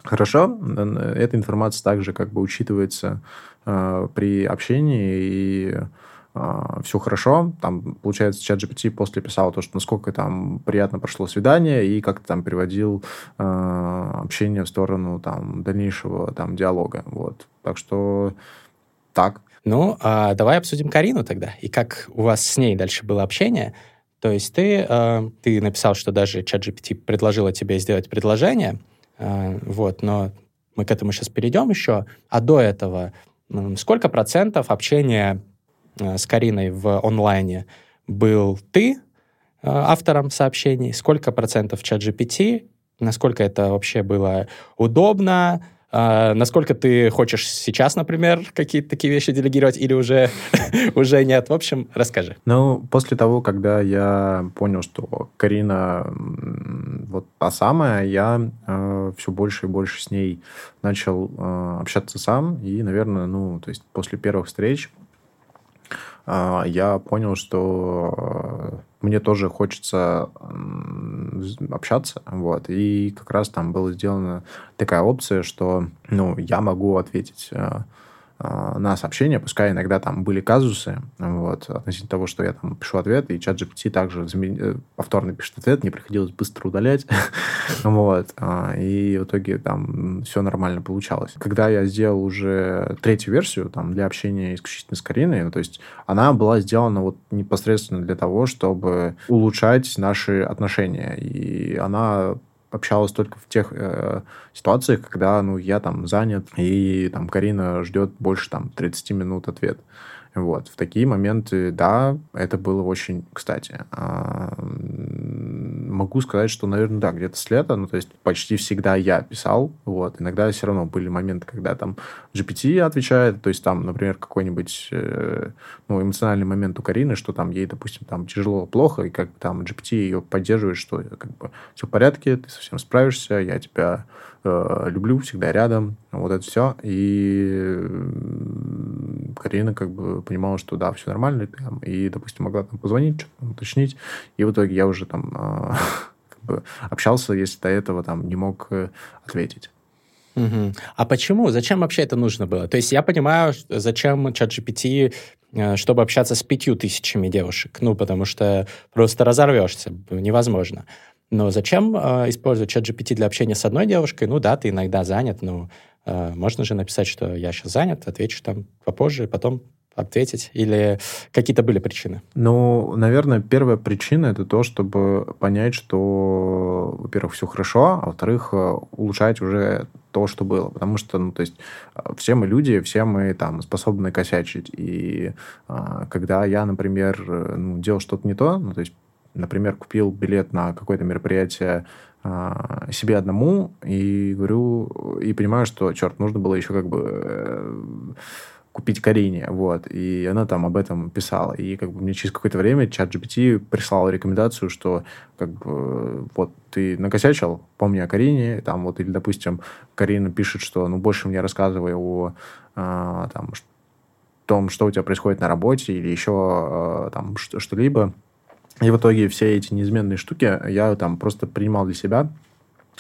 хорошо, эта информация также как бы учитывается э, при общении, и э, все хорошо. Там, получается, ChatGPT после писал то, что насколько там приятно прошло свидание, и как-то там переводил э, общение в сторону там дальнейшего там диалога. Вот. Так что так. Ну, а давай обсудим Карину тогда, и как у вас с ней дальше было общение. То есть ты, э, ты написал, что даже ChatGPT предложила тебе сделать предложение, э, вот, но мы к этому сейчас перейдем еще. А до этого, э, сколько процентов общения э, с Кариной в онлайне был ты э, автором сообщений, сколько процентов ChatGPT, насколько это вообще было удобно, Uh, насколько ты хочешь сейчас, например, какие-то такие вещи делегировать или уже, уже нет? В общем, расскажи. Ну, после того, когда я понял, что Карина вот та самая, я э, все больше и больше с ней начал э, общаться сам. И, наверное, ну, то есть после первых встреч э, я понял, что э, мне тоже хочется общаться, вот, и как раз там была сделана такая опция, что, ну, я могу ответить э, э, на сообщения, пускай иногда там были казусы, вот, относительно того, что я там пишу ответ, и ChatGPT также замен... повторно пишет ответ, мне приходилось быстро удалять, вот, и в итоге там все нормально получалось. Когда я сделал уже третью версию, там, для общения исключительно с Кариной, то есть она была сделана вот непосредственно для того, чтобы улучшать наши отношения, и она общалась только в тех э, ситуациях, когда, ну, я там занят, и там Карина ждет больше там тридцать минут ответ. Вот. В такие моменты, да, это было очень кстати. А, могу сказать, что, наверное, да, где-то с лета, ну, то есть почти всегда я писал, вот. Иногда все равно были моменты, когда там джи пи ти отвечает, то есть там, например, какой-нибудь э, ну, эмоциональный момент у Карины, что там ей, допустим, там тяжело, плохо, и как там джи пи ти ее поддерживает, что как бы все в порядке, ты совсем справишься, я тебя э, люблю, всегда рядом, вот это все. И Карина как бы понимала, что да, все нормально, и, допустим, могла там позвонить, что-то уточнить, и в итоге я уже там э, как бы общался, если до этого там не мог ответить. Угу. А почему? Зачем вообще это нужно было? То есть я понимаю, зачем ChatGPT, чтобы общаться с пятью тысячами девушек, ну, потому что просто разорвешься, невозможно. Но зачем э, использовать ChatGPT для общения с одной девушкой? Ну да, ты иногда занят, но э, можно же написать, что я сейчас занят, отвечу там попозже, потом ответить. Или какие-то были причины? Ну, наверное, первая причина – это то, чтобы понять, что, во-первых, все хорошо, а во-вторых, улучшать уже то, что было. Потому что, ну, то есть, все мы люди, все мы там способны косячить. И э, когда я, например, ну, делал что-то не то, ну, то есть, например, купил билет на какое-то мероприятие а, себе одному, и говорю, и понимаю, что, черт, нужно было еще как бы э, купить Карине, вот, и она там об этом писала, и как бы мне через какое-то время ChatGPT прислал рекомендацию, что как бы вот ты накосячил, помни о Карине, там вот, или, допустим, Карина пишет, что, ну, больше мне рассказывай о а, там, том, что у тебя происходит на работе, или еще а, там что- что-либо. И в итоге все эти неизменные штуки я там просто принимал для себя,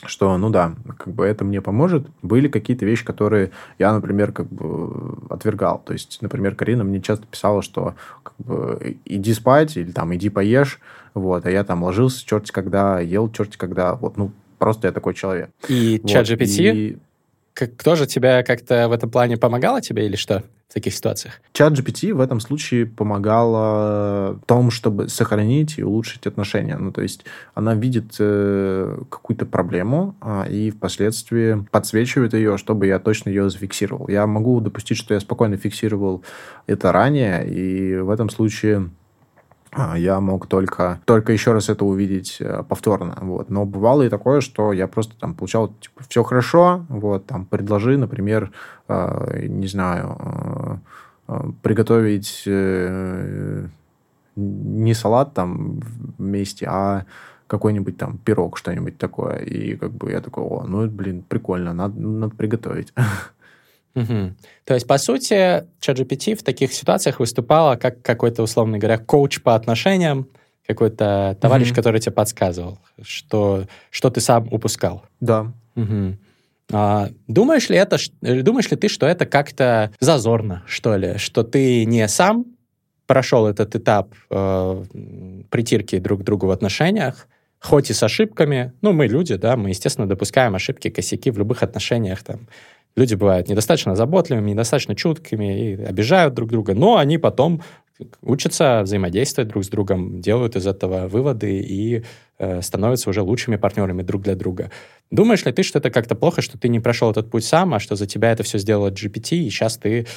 что, ну да, как бы это мне поможет. Были какие-то вещи, которые я, например, как бы отвергал. То есть, например, Карина мне часто писала, что как бы, иди спать или там иди поешь, вот, а я там ложился черти когда, ел черти когда, вот, ну, просто я такой человек. И вот, ChatGPT? И... Кто же тебя как-то в этом плане помогало тебе или что в таких ситуациях? ChatGPT в этом случае помогала в том, чтобы сохранить и улучшить отношения. Ну, то есть она видит э, какую-то проблему а, и впоследствии подсвечивает ее, чтобы я точно ее зафиксировал. Я могу допустить, что я спокойно фиксировал это ранее, и в этом случае... я мог только, только еще раз это увидеть повторно, вот. Но бывало и такое, что я просто там получал, типа, все хорошо, вот, там, предложи, например, э, не знаю, э, приготовить э, не салат там вместе, а какой-нибудь там пирог, что-нибудь такое. И как бы я такой, о, ну, блин, прикольно, надо, надо приготовить. Угу. То есть, по сути, ChatGPT в таких ситуациях выступала как какой-то, условно говоря, коуч по отношениям, какой-то товарищ, угу. который тебе подсказывал, что, что ты сам упускал. Да. Угу. А, думаешь ли это, думаешь ли ты, что это как-то зазорно, что ли? Что ты не сам прошел этот этап э, притирки друг к другу в отношениях, хоть и с ошибками. Ну, мы люди, да, мы, естественно, допускаем ошибки, косяки в любых отношениях, там, люди бывают недостаточно заботливыми, недостаточно чуткими и обижают друг друга, но они потом учатся взаимодействовать друг с другом, делают из этого выводы и э, становятся уже лучшими партнерами друг для друга. Думаешь ли ты, что это как-то плохо, что ты не прошел этот путь сам, а что за тебя это все сделало джи пи ти, и сейчас ты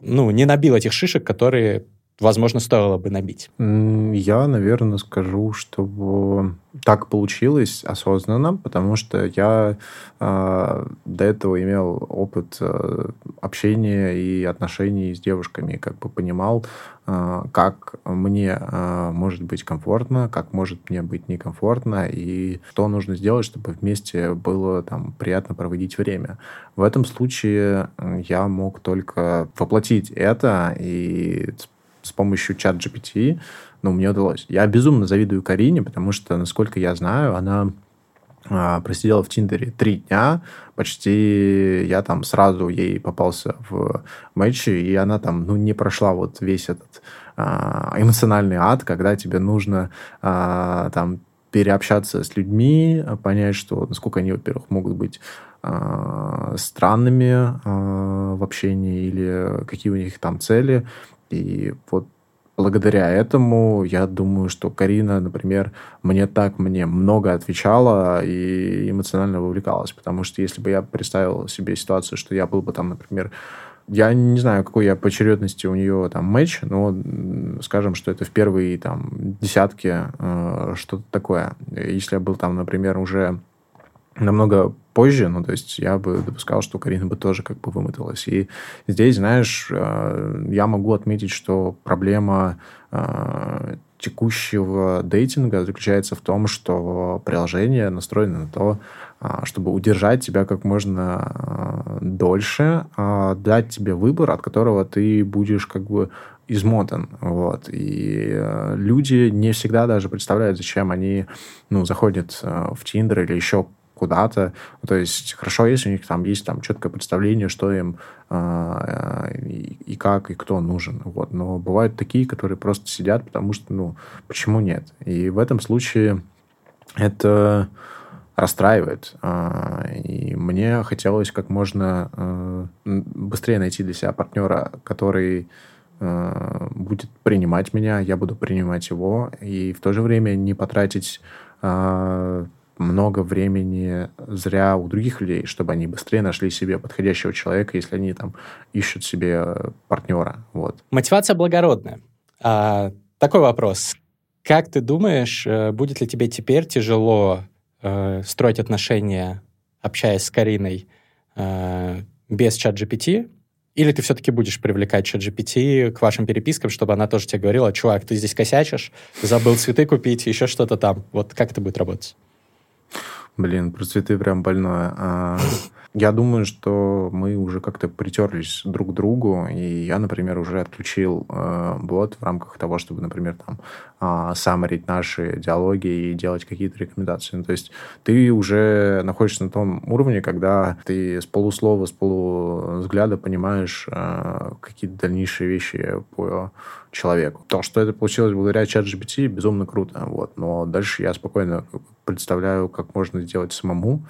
ну, не набил этих шишек, которые, возможно, стоило бы набить? Я, наверное, скажу, что так получилось осознанно, потому что я э, до этого имел опыт э, общения и отношений с девушками, как бы понимал, э, как мне э, может быть комфортно, как может мне быть некомфортно, и что нужно сделать, чтобы вместе было там, приятно проводить время. В этом случае я мог только воплотить это и с помощью чат джи пи ти, ну, мне удалось. Я безумно завидую Карине, потому что, насколько я знаю, она а, просидела в Тиндере три дня, почти я там сразу ей попался в матче, и она там, ну, не прошла вот весь этот а, эмоциональный ад, когда тебе нужно а, там переобщаться с людьми, понять, что насколько они, во-первых, могут быть а, странными а, в общении или какие у них там цели. И вот благодаря этому, я думаю, что Карина, например, мне так, мне много отвечала и эмоционально вовлекалась. Потому что если бы я представил себе ситуацию, что я был бы там, например, я не знаю, какой я по очередности у нее там матч, но скажем, что это в первые там десятки, э, что-то такое. Если я был там, например, уже намного позже, ну, то есть я бы допускал, что Карина бы тоже как бы вымоталась. И здесь, знаешь, я могу отметить, что проблема текущего дейтинга заключается в том, что приложение настроено на то, чтобы удержать тебя как можно дольше, дать тебе выбор, от которого ты будешь как бы измотан, вот, и э, люди не всегда даже представляют, зачем они, ну, заходят э, в Тиндер или еще куда-то, ну, то есть хорошо, если у них там есть там четкое представление, что им э, и, и как, и кто нужен, вот, но бывают такие, которые просто сидят, потому что, ну, почему нет, и в этом случае это расстраивает. И мне хотелось как можно быстрее найти для себя партнера, который будет принимать меня, я буду принимать его, и в то же время не потратить э, много времени зря у других людей, чтобы они быстрее нашли себе подходящего человека, если они там ищут себе партнера. Вот. Мотивация благородная. А, такой вопрос. Как ты думаешь, будет ли тебе теперь тяжело э, строить отношения, общаясь с Кариной, э, без чат джи пи ти? Или ты все-таки будешь привлекать чат джи пи ти к вашим перепискам, чтобы она тоже тебе говорила: чувак, ты здесь косячишь, забыл цветы купить, еще что-то там. Вот как это будет работать? Блин, про цветы прям больное. Я думаю, что мы уже как-то притерлись друг к другу, и я, например, уже отключил э, бот в рамках того, чтобы, например, там э, саммарить наши диалоги и делать какие-то рекомендации. Ну, то есть ты уже находишься на том уровне, когда ты с полуслова, с полувзгляда понимаешь э, какие-то дальнейшие вещи по человеку. То, что это получилось благодаря чат джи пи ти, безумно круто. Вот. Но дальше я спокойно представляю, как можно сделать самому.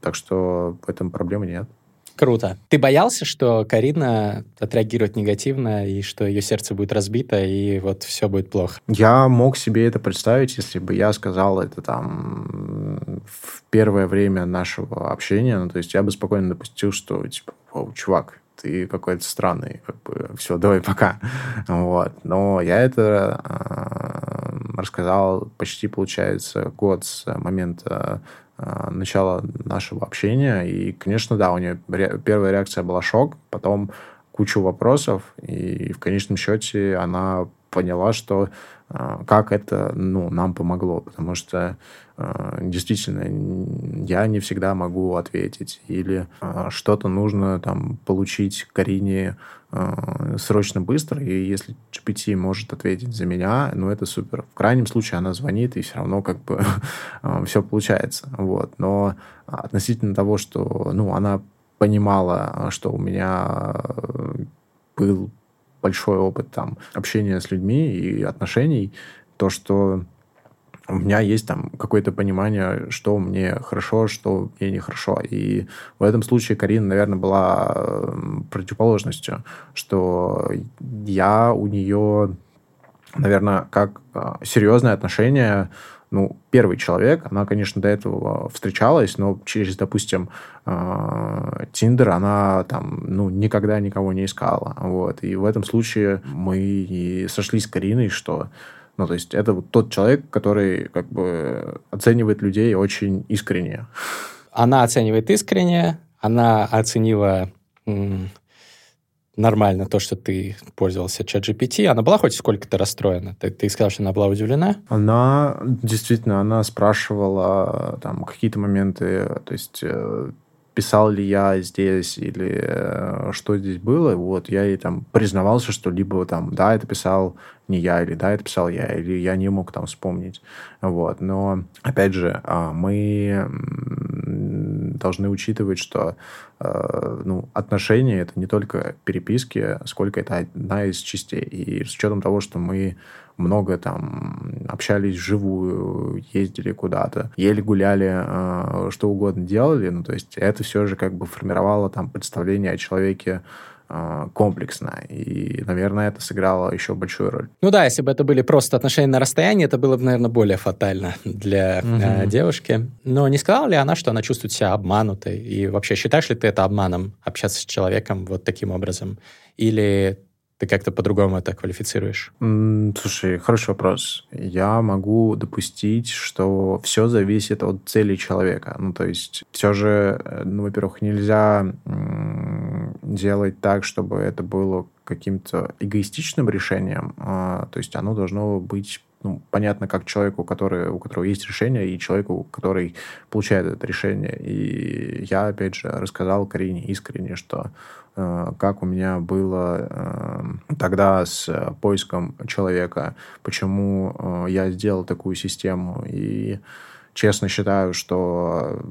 Так что в этом проблемы нет. Круто. Ты боялся, что Карина отреагирует негативно, и что ее сердце будет разбито, и вот все будет плохо? Я мог себе это представить, если бы я сказал это там в первое время нашего общения. Ну, то есть я бы спокойно допустил, что типа, вау, чувак, ты какой-то странный, как бы, все, давай, пока. Вот. Но я это э, рассказал почти, получается, год с момента э, начала нашего общения, и, конечно, да, у нее ре- первая реакция была шок, потом кучу вопросов, и в конечном счете она поняла, что э, как это, ну, нам помогло, потому что э, действительно я не всегда могу ответить, или э, что-то нужно там получить Карине э, срочно, быстро, и если джи пи ти может ответить за меня, ну, это супер. В крайнем случае она звонит, и все равно как бы все получается, вот. Но относительно того, что, ну, она понимала, что у меня был большой опыт там общения с людьми и отношений, то, что у меня есть там какое-то понимание, что мне хорошо, что мне нехорошо. И в этом случае Карина, наверное, была противоположностью, что я у нее, наверное, как серьезное отношение... Ну, первый человек, она, конечно, до этого встречалась, но через, допустим, Тиндер она там, ну, никогда никого не искала. Вот. И в этом случае мы и сошлись с Кариной, что... Ну, то есть это вот тот человек, который как бы оценивает людей очень искренне. Она оценивает искренне, она оценила... М- нормально то, что ты пользовался ChatGPT. Она была хоть сколько-то расстроена? Ты, ты сказал, что она была удивлена? Она, действительно, она спрашивала там какие-то моменты, то есть писал ли я здесь или что здесь было. Вот я ей там признавался, что либо там, да, это писал не я, или да, это писал я, или я не мог там вспомнить. Вот. Но, опять же, мы должны учитывать, что ну, отношения — это не только переписки, сколько это одна из частей. И с учетом того, что мы много там общались вживую, ездили куда-то, ели, гуляли, что угодно делали, ну, то есть это все же как бы формировало там представление о человеке комплексно. И, наверное, это сыграло еще большую роль. Ну да, если бы это были просто отношения на расстоянии, это было бы, наверное, более фатально для mm-hmm. э, девушки. Но не сказала ли она, что она чувствует себя обманутой? И вообще, считаешь ли ты это обманом, общаться с человеком вот таким образом? Или ты как-то по-другому это квалифицируешь? Mm, слушай, хороший вопрос. Я могу допустить, что все зависит от цели человека. Ну, то есть, все же, ну, во-первых, нельзя м- делать так, чтобы это было каким-то эгоистичным решением. А, то есть, оно должно быть, ну, понятно, как человеку, который, у которого есть решение, и человеку, который получает это решение. И я, опять же, рассказал Карине искренне, что как у меня было тогда с поиском человека, почему я сделал такую систему. И честно считаю, что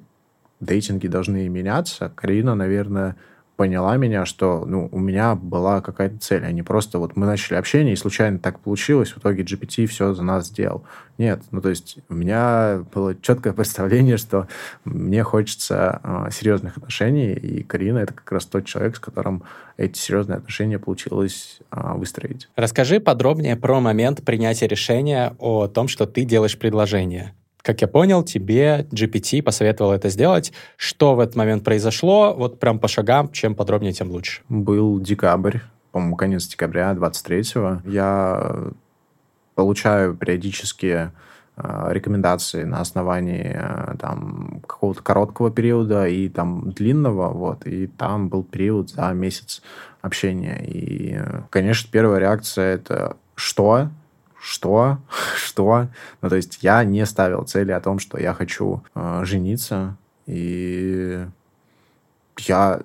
дейтинги должны меняться. Карина, наверное, поняла меня, что ну, у меня была какая-то цель, а не просто вот мы начали общение, и случайно так получилось, в итоге джи пи ти все за нас сделал. Нет, ну то есть у меня было четкое представление, что мне хочется э, серьезных отношений, и Карина — это как раз тот человек, с которым эти серьезные отношения получилось э, выстроить. Расскажи подробнее про момент принятия решения о том, что ты делаешь предложение. Как я понял, тебе джи пи ти посоветовал это сделать. Что в этот момент произошло? Вот прям по шагам, чем подробнее, тем лучше. Был декабрь, по-моему, конец декабря, двадцать третьего. Я получаю периодически э, рекомендации на основании э, там, какого-то короткого периода и там, длинного. Вот, и там был период за месяц общения. И, э, конечно, первая реакция – это «что?». Что? Что? Ну, то есть я не ставил цели о том, что я хочу э, жениться, и я,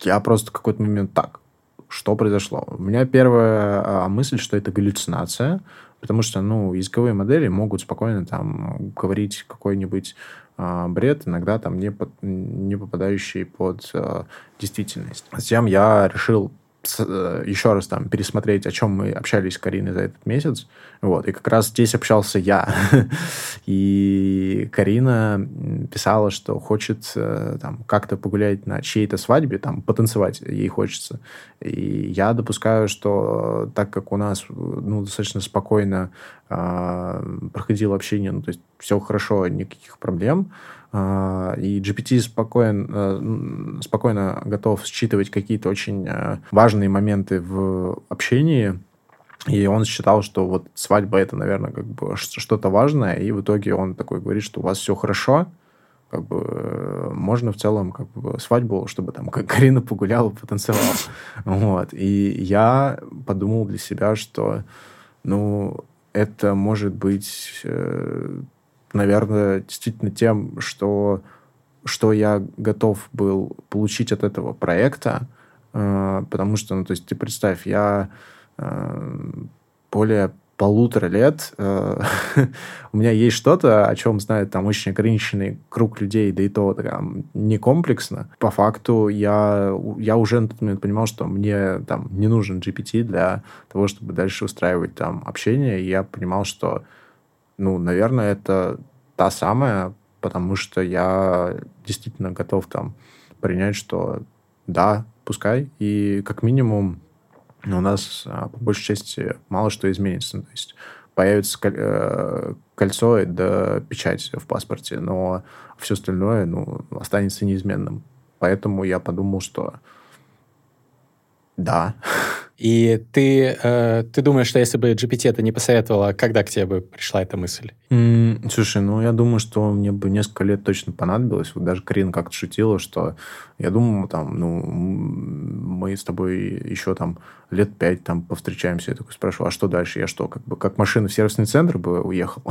я просто в какой-то момент так, что произошло? У меня первая э, мысль, что это галлюцинация, потому что, ну, языковые модели могут спокойно там говорить какой-нибудь э, бред, иногда там не, под, не попадающий под э, действительность. Затем я решил еще раз там пересмотреть, о чем мы общались с Кариной за этот месяц. Вот. И как раз здесь общался я. И Карина писала, что хочет там как-то погулять на чьей-то свадьбе, там потанцевать ей хочется. И я допускаю, что так как у нас ну, достаточно спокойно э, проходило общение, ну, то есть все хорошо, никаких проблем, и джи пи ти спокойно, спокойно готов считывать какие-то очень важные моменты в общении, и он считал, что вот свадьба – это, наверное, как бы что-то важное, и в итоге он такой говорит, что у вас все хорошо, как бы можно в целом как бы свадьбу, чтобы там Карина погуляла, потанцевала. Вот. И я подумал для себя, что ну, это может быть... наверное, действительно тем, что, что я готов был получить от этого проекта, э, потому что, ну, то есть ты представь, я э, более полутора лет, э, у меня есть что-то, о чем знает там очень ограниченный круг людей, да и то там, не комплексно. По факту я, я уже на тот момент понимал, что мне там не нужен джи пи ти для того, чтобы дальше устраивать там общение, и я понимал, что ну, наверное, это та самая, потому что я действительно готов там принять, что да, пускай, и как минимум у нас по большей части мало что изменится. То есть появится кольцо и да, печать в паспорте, но все остальное, ну, останется неизменным. Поэтому я подумал, что да. И ты, э, ты думаешь, что если бы джи пи ти это не посоветовала, когда к тебе бы пришла эта мысль? Mm, слушай, ну я думаю, что мне бы несколько лет точно понадобилось. Вот даже Карина как-то шутила, что я думаю, там, ну, мы с тобой еще там лет пять там повстречаемся. Я такой спрашиваю, а что дальше? Я что, как бы как машина в сервисный центр бы уехал?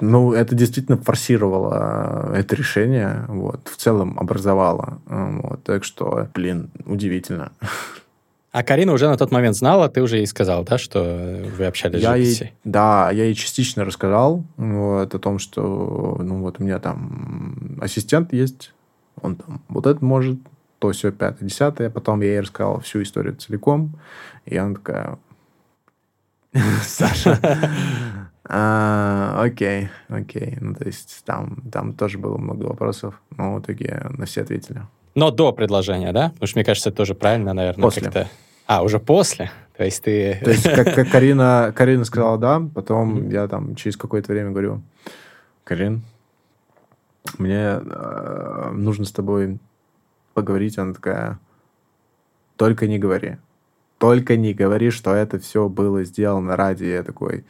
Ну, это действительно форсировало это решение. В целом образовало. Так что, блин, удивительно. А Карина уже на тот момент знала, ты уже ей сказал, да, что вы общались я с джи пи ти? Ей, да, я ей частично рассказал вот, о том, что ну вот у меня там ассистент есть, он там вот это может, то все пятое, десятое. Потом я ей рассказал всю историю целиком, и она такая: Саша, окей, окей. Ну, то есть там тоже было много вопросов, но в итоге на все ответили. Но до предложения, да? Потому что, мне кажется, это тоже правильно, наверное, после. Как-то... А, уже после? То есть ты... То есть, как, как Карина, Карина сказала «да», потом mm-hmm. я там через какое-то время говорю: «Карин, мне э, нужно с тобой поговорить». Она такая: «Только не говори. Только не говори, что это все было сделано ради». Я такой: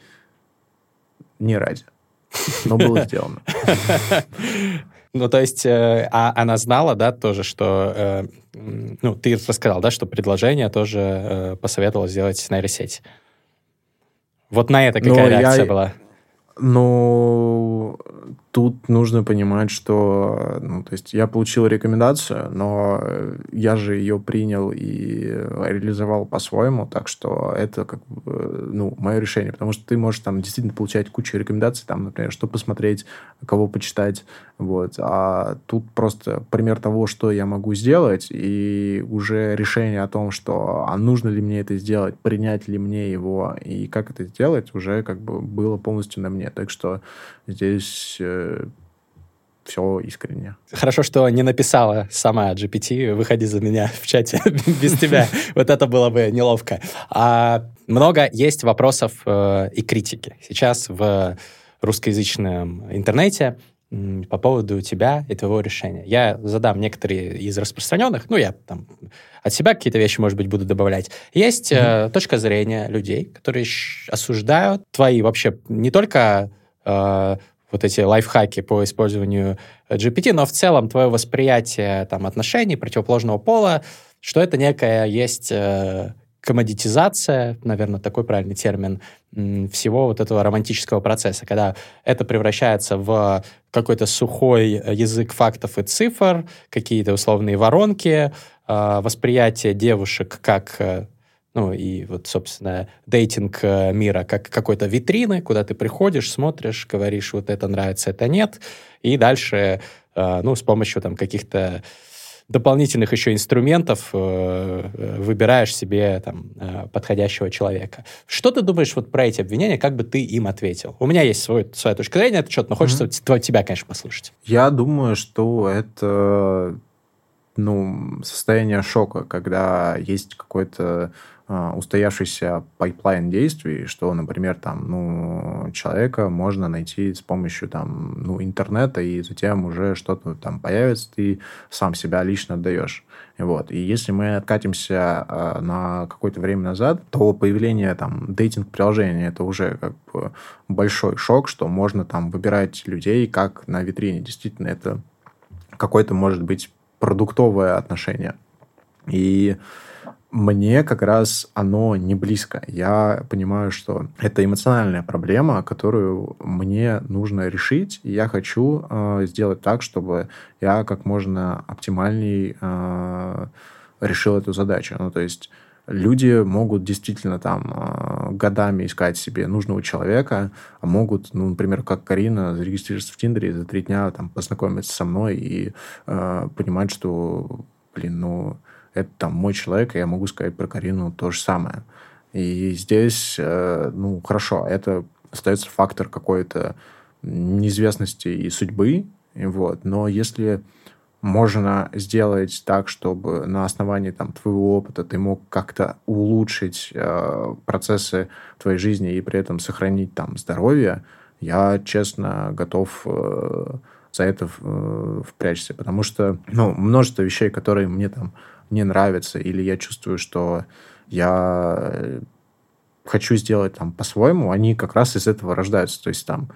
«Не ради, но было сделано». Ну, то есть, э, а она знала, да, тоже, что... Э, ну, ты рассказал, да, что предложение тоже э, посоветовала сделать нейросеть. Вот на это какая Но реакция я... была? Ну, тут нужно понимать, что... Ну, то есть, я получил рекомендацию, но я же ее принял и реализовал по-своему, так что это как бы, ну, мое решение. Потому что ты можешь там действительно получать кучу рекомендаций, там, например, что посмотреть, кого почитать, вот. А тут просто пример того, что я могу сделать, и уже решение о том, что а нужно ли мне это сделать, принять ли мне его, и как это сделать, уже как бы было полностью на мне. Так что здесь э, все искренне. Хорошо, что не написала сама джи пи ти: «Выходи за меня в чате без тебя». Вот это было бы неловко. Много есть вопросов и критики сейчас в русскоязычном интернете по поводу тебя и твоего решения. Я задам некоторые из распространенных, ну, я там от себя какие-то вещи, может быть, буду добавлять. Есть mm-hmm. э, точка зрения людей, которые осуждают твои вообще не только э, вот эти лайфхаки по использованию джи пи ти, но в целом твое восприятие там, отношений противоположного пола, что это некая есть... Э, коммодитизация, наверное, такой правильный термин, всего вот этого романтического процесса, когда это превращается в какой-то сухой язык фактов и цифр, какие-то условные воронки, восприятие девушек как, ну и вот, собственно, дейтинг мира, как какой-то витрины, куда ты приходишь, смотришь, говоришь, вот это нравится, это нет, и дальше, ну, с помощью там каких-то дополнительных еще инструментов э, выбираешь себе там, э, подходящего человека. Что ты думаешь вот про эти обвинения, как бы ты им ответил? У меня есть свой, своя точка зрения, это что-то, но хочется mm-hmm. тебя, конечно, послушать. Я думаю, что это ну, состояние шока, когда есть какой-то э, устоявшийся пайплайн действий, что, например, там, ну, человека можно найти с помощью там, ну, интернета, и затем уже что-то там появится, ты сам себя лично отдаешь. Вот. И если мы откатимся э, на какое-то время назад, то появление там, дейтинг-приложения – это уже как бы большой шок, что можно там выбирать людей как на витрине. Действительно, это какой-то, может быть, продуктовое отношение. И мне как раз оно не близко. Я понимаю, что это эмоциональная проблема, которую мне нужно решить. И я хочу э, сделать так, чтобы я как можно оптимальней э, решил эту задачу. Ну, то есть люди могут действительно там годами искать себе нужного человека, а могут, ну, например, как Карина, зарегистрироваться в Тиндере и за три дня там, познакомиться со мной и э, понимать, что, блин, ну, это там мой человек, и я могу сказать про Карину то же самое. И здесь, э, ну, хорошо, это остается фактор какой-то неизвестности и судьбы. И вот. Но если можно сделать так, чтобы на основании там, твоего опыта ты мог как-то улучшить э, процессы твоей жизни и при этом сохранить там, здоровье, я, честно, готов э, за это э, впрячься. Потому что ну, множество вещей, которые мне там, не нравятся, или я чувствую, что я хочу сделать там, по-своему, они как раз из этого рождаются. То есть там...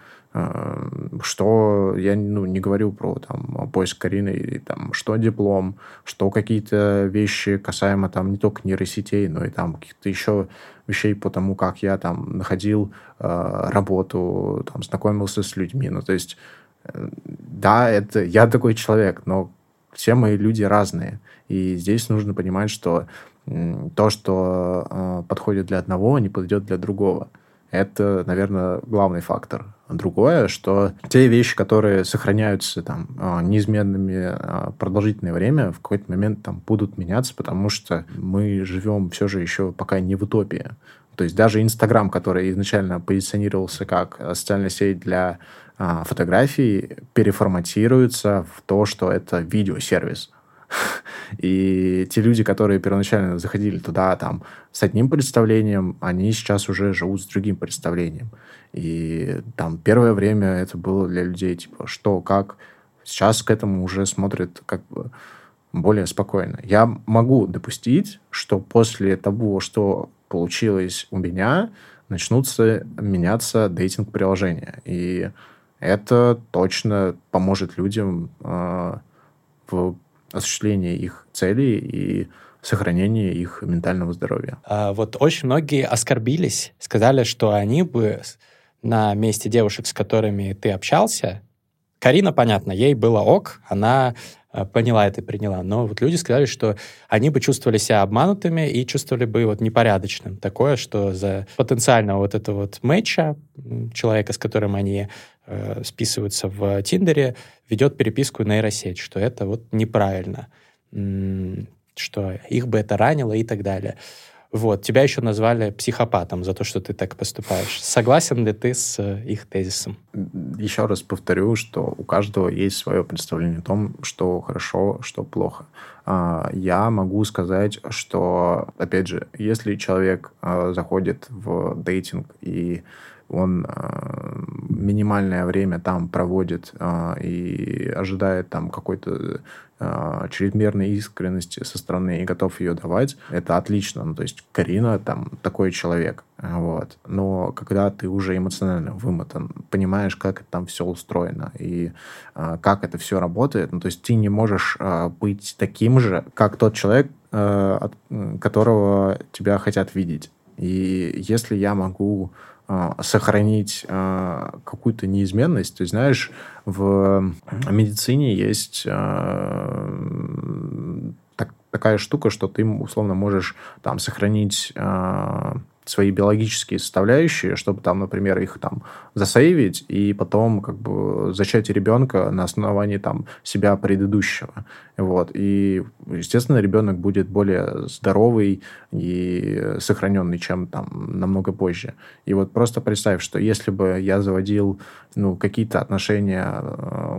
что я ну, не говорю про там, поиск Карины, и, там, что диплом, что какие-то вещи касаемо там, не только нейросетей, но и там, каких-то еще вещей по тому, как я там, находил э, работу, там, знакомился с людьми. Ну, то есть, э, да, это я такой человек, но все мои люди разные. И здесь нужно понимать, что э, то, что э, подходит для одного, не подойдет для другого. Это, наверное, главный фактор. Другое, что те вещи, которые сохраняются там, неизменными продолжительное время, в какой-то момент там, будут меняться, потому что мы живем все же еще пока не в утопии. То есть даже Instagram, который изначально позиционировался как социальная сеть для а, фотографий, переформатируется в то, что это видеосервис. И те люди, которые первоначально заходили туда там, с одним представлением, они сейчас уже живут с другим представлением. И там первое время это было для людей типа что, как. Сейчас к этому уже смотрят как бы более спокойно. Я могу допустить, что после того, что получилось у меня, начнутся меняться дейтинг-приложения. И это точно поможет людям э, в осуществление их целей и сохранение их ментального здоровья. А вот очень многие оскорбились, сказали, что они бы на месте девушек, с которыми ты общался... Карина, понятно, ей было ок, она поняла это и приняла. Но вот люди сказали, что они бы чувствовали себя обманутыми и чувствовали бы вот непорядочным. Такое, что за потенциального вот этого вот мэтча, человека, с которым они э, списываются в Тиндере, ведет переписку нейросеть, что это вот неправильно, что их бы это ранило и так далее. Вот. Тебя еще назвали психопатом за то, что ты так поступаешь. Согласен ли ты с их тезисом? Еще раз повторю, что у каждого есть свое представление о том, что хорошо, что плохо. Я могу сказать, что, опять же, если человек заходит в дейтинг и он минимальное время там проводит и ожидает там какой-то чрезмерной искренности со стороны и готов ее давать, это отлично. Ну, то есть Карина там такой человек. Вот. Но когда ты уже эмоционально вымотан, понимаешь, как это там все устроено и как это все работает, ну, то есть ты не можешь быть таким же, как тот человек, которого тебя хотят видеть. И если я могу сохранить э, какую-то неизменность. Ты знаешь, в медицине есть э, так, такая штука, что ты, условно, можешь там, сохранить э, свои биологические составляющие, чтобы, там, например, их там, засейвить и потом как бы, зачать ребенка на основании там, себя предыдущего. Вот. И, естественно, ребенок будет более здоровый и сохраненный, чем там, намного позже. И вот просто представь, что если бы я заводил ну, какие-то отношения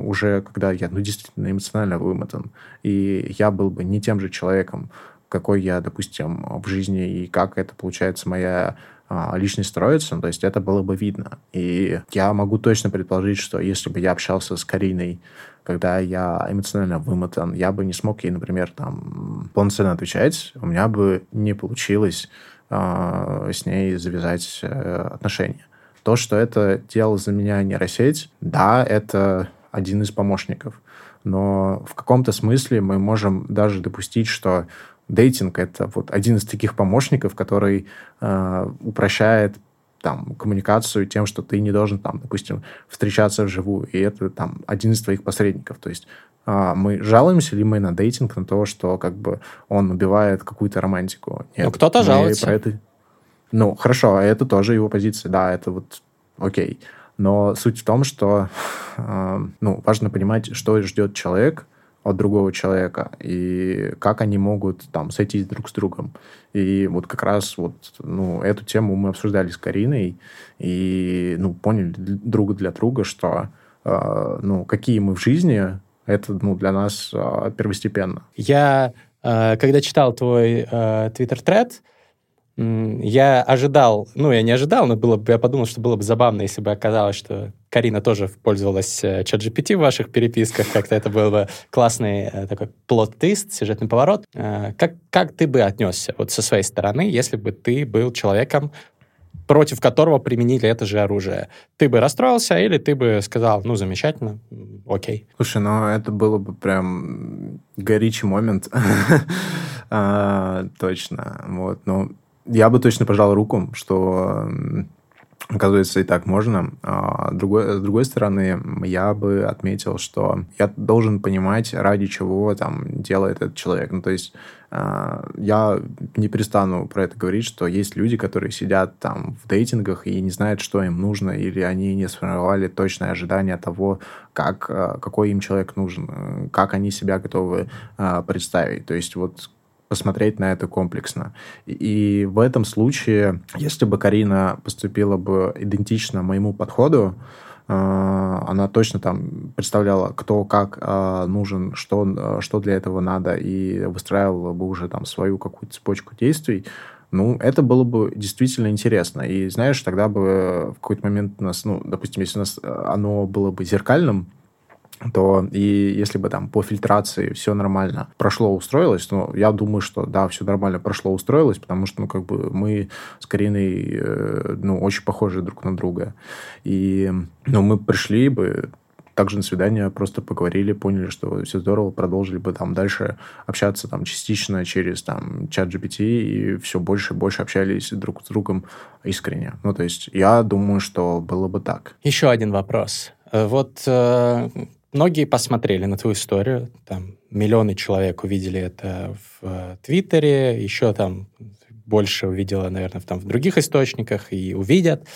уже, когда я ну, действительно эмоционально вымотан, и я был бы не тем же человеком, какой я, допустим, в жизни, и как это, получается, моя а, личность строится, ну, то есть это было бы видно. И я могу точно предположить, что если бы я общался с Кариной, когда я эмоционально вымотан, я бы не смог ей, например, там, полноценно отвечать, у меня бы не получилось а, с ней завязать а, отношения. То, что это делал за меня нейросеть, да, это один из помощников, но в каком-то смысле мы можем даже допустить, что дейтинг – это вот один из таких помощников, который э, упрощает там, коммуникацию тем, что ты не должен, там, допустим, встречаться вживую. И это там, один из твоих посредников. То есть э, мы жалуемся ли мы на дейтинг, на то, что как бы, он убивает какую-то романтику? Нет, но кто-то жалуется. Про это... Ну, хорошо, это тоже его позиция. Да, это вот окей. Но суть в том, что э, ну, важно понимать, что ждет человек от другого человека, и как они могут там сойтись друг с другом. И вот как раз вот, ну, эту тему мы обсуждали с Кариной, и, ну, поняли друг для друга, что, э, ну, какие мы в жизни, это, ну, для нас э, первостепенно. Я, э, когда читал твой твиттер-тред, э, я ожидал, ну, я не ожидал, но было бы, я подумал, что было бы забавно, если бы оказалось, что Карина тоже пользовалась чат джи пи ти в ваших переписках. Как-то это был бы классный такой плот-твист, сюжетный поворот. Как, как ты бы отнесся вот со своей стороны, если бы ты был человеком, против которого применили это же оружие? Ты бы расстроился или ты бы сказал, ну, замечательно, окей? Слушай, ну, это было бы прям горячий момент. Точно. Вот, ну, я бы точно пожал руку, что... Оказывается, и так можно. А другой, с другой стороны, я бы отметил, что я должен понимать, ради чего там делает этот человек. Ну, то есть я не перестану про это говорить, что есть люди, которые сидят там в дейтингах и не знают, что им нужно, или они не сформировали точное ожидание того, как, какой им человек нужен, как они себя готовы представить. То есть вот посмотреть на это комплексно. И в этом случае, если бы Карина поступила бы идентично моему подходу, она точно там представляла, кто как нужен, что, что для этого надо, и выстраивала бы уже там свою какую-то цепочку действий, ну, это было бы действительно интересно. И, знаешь, тогда бы в какой-то момент у нас, ну, допустим, если у нас оно было бы зеркальным, то и если бы там по фильтрации все нормально прошло, устроилось, ну, я думаю, что да, все нормально прошло, устроилось, потому что, ну, как бы мы с Кариной, э, ну, очень похожи друг на друга. И, ну, мы пришли бы также на свидание, просто поговорили, поняли, что все здорово, продолжили бы там дальше общаться там частично через там чат джи пи ти и все больше и больше общались друг с другом искренне. Ну, то есть я думаю, что было бы так. Еще один вопрос. Вот... Э... Многие посмотрели на твою историю, там миллионы человек увидели это в Твиттере, еще там больше увидела, наверное, в, там, в других источниках и увидят.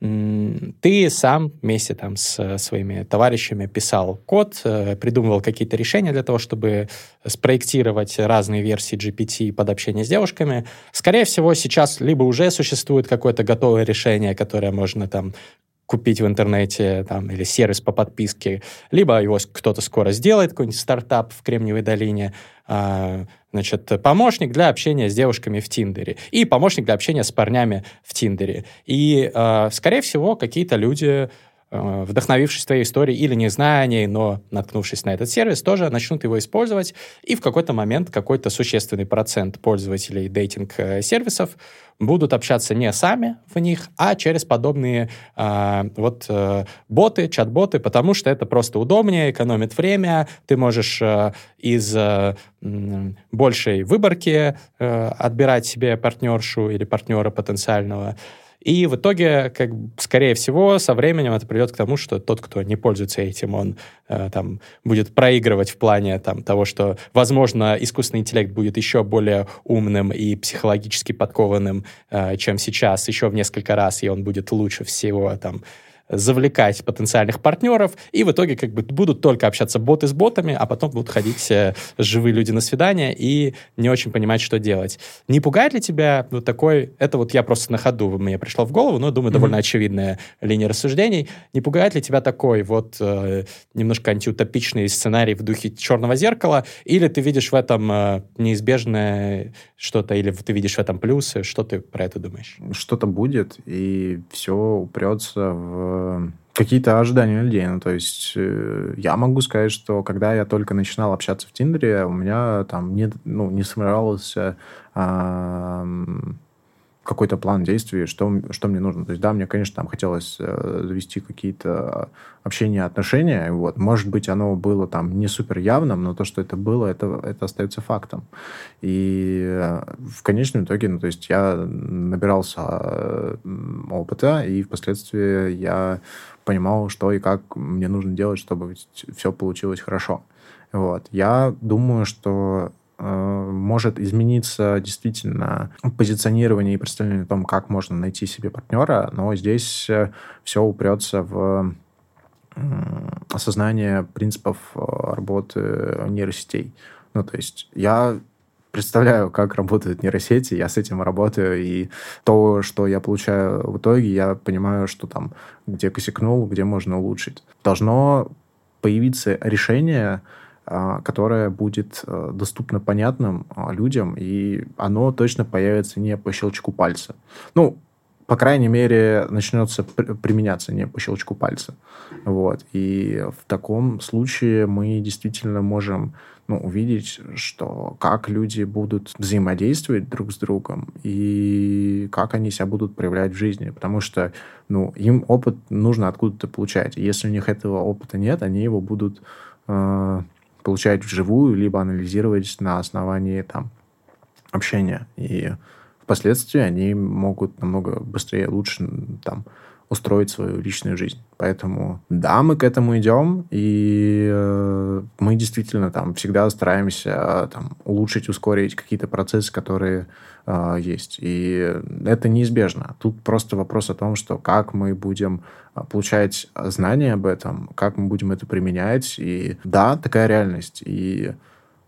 Ты сам вместе там с своими товарищами писал код, придумывал какие-то решения для того, чтобы спроектировать разные версии джи пи ти под общение с девушками. Скорее всего, сейчас либо уже существует какое-то готовое решение, которое можно там купить в интернете, там, или сервис по подписке, либо его кто-то скоро сделает, какой-нибудь стартап в Кремниевой долине, а, значит, помощник для общения с девушками в Тиндере и помощник для общения с парнями в Тиндере. И, а, скорее всего, какие-то люди, а, вдохновившись твоей историей или не зная о ней, но наткнувшись на этот сервис, тоже начнут его использовать, и в какой-то момент какой-то существенный процент пользователей дейтинг-сервисов будут общаться не сами в них, а через подобные э, вот, э, боты, чат-боты, потому что это просто удобнее, экономит время, ты можешь э, из э, большей выборки э, отбирать себе партнершу или партнера потенциального. И в итоге, как, скорее всего, со временем это приведет к тому, что тот, кто не пользуется этим, он э, там, будет проигрывать в плане там, того, что, возможно, искусственный интеллект будет еще более умным и психологически подкованным, э, чем сейчас, еще в несколько раз, и он будет лучше всего там, завлекать потенциальных партнеров, и в итоге как бы будут только общаться боты с ботами, а потом будут ходить э, живые люди на свидания и не очень понимать, что делать. Не пугает ли тебя вот такой... Это вот я просто на ходу, мне пришло в голову, но, думаю, mm-hmm. довольно очевидная линия рассуждений. Не пугает ли тебя такой вот э, немножко антиутопичный сценарий в духе «Черного зеркала», или ты видишь в этом э, неизбежное что-то, или ты видишь в этом плюсы? Что ты про это думаешь? Что-то будет, и все упрется в какие-то ожидания людей. Ну, то есть э, я могу сказать, что когда я только начинал общаться в Тиндере, у меня там не, ну, не сформировался э, какой-то план действий, что, что мне нужно. То есть да, мне, конечно, там хотелось э, завести какие-то общения, отношения. Вот. Может быть, оно было там не супер явным, но то, что это было, это, это остается фактом. И э, в конечном итоге, ну, то есть я набирался э, опыта, и впоследствии я понимал, что и как мне нужно делать, чтобы все получилось хорошо. Вот. Я думаю, что может измениться действительно позиционирование и представление о том, как можно найти себе партнера, но здесь все упрется в осознание принципов работы нейросетей. Ну, то есть я представляю, как работают нейросети, я с этим работаю, и то, что я получаю в итоге, я понимаю, что там, где косякнул, где можно улучшить. Должно появиться решение, которое будет доступно понятным людям, и оно точно появится не по щелчку пальца. Ну, по крайней мере, начнется применяться не по щелчку пальца. Вот. И в таком случае мы действительно можем, ну, увидеть, что как люди будут взаимодействовать друг с другом и как они себя будут проявлять в жизни. Потому что, ну, им опыт нужно откуда-то получать. Если у них этого опыта нет, они его будут э, получать вживую, либо анализировать на основании там, общения. И впоследствии они могут намного быстрее, лучше там, устроить свою личную жизнь. Поэтому да, мы к этому идем, и э, мы действительно там, всегда стараемся там, улучшить, ускорить какие-то процессы, которые э, есть. И это неизбежно. Тут просто вопрос о том, что как мы будем получать знания об этом, как мы будем это применять. И да, такая реальность. И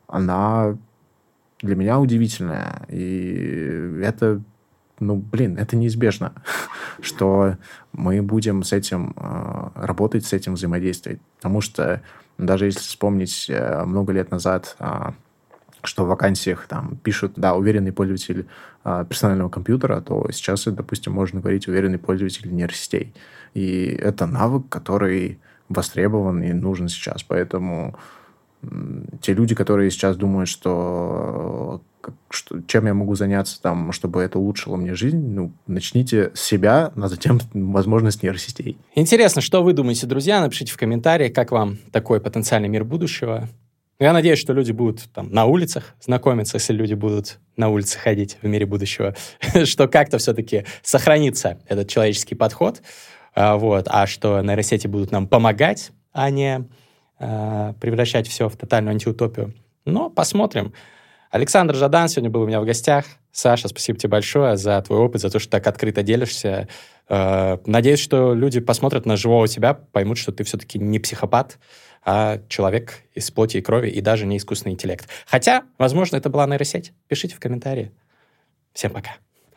она... для меня удивительное. И это, ну, блин, это неизбежно, что мы будем с этим работать, с этим взаимодействовать. Потому что даже если вспомнить много лет назад, что в вакансиях там пишут, да, уверенный пользователь персонального компьютера, то сейчас, допустим, можно говорить уверенный пользователь нейросетей. И это навык, который востребован и нужен сейчас. Поэтому... те люди, которые сейчас думают, что, что чем я могу заняться, там, чтобы это улучшило мне жизнь, ну, начните с себя, а затем, возможно, с нейросетей. Интересно, что вы думаете, друзья? Напишите в комментариях, как вам такой потенциальный мир будущего. Я надеюсь, что люди будут там, на улицах знакомиться, если люди будут на улице ходить в мире будущего, что как-то все-таки сохранится этот человеческий подход, вот, а что нейросети будут нам помогать, а не... превращать все в тотальную антиутопию. Но посмотрим. Александр Жадан сегодня был у меня в гостях. Саша, спасибо тебе большое за твой опыт, за то, что так открыто делишься. Надеюсь, что люди посмотрят на живого тебя, поймут, что ты все-таки не психопат, а человек из плоти и крови, и даже не искусственный интеллект. Хотя, возможно, это была нейросеть. Пишите в комментарии. Всем пока.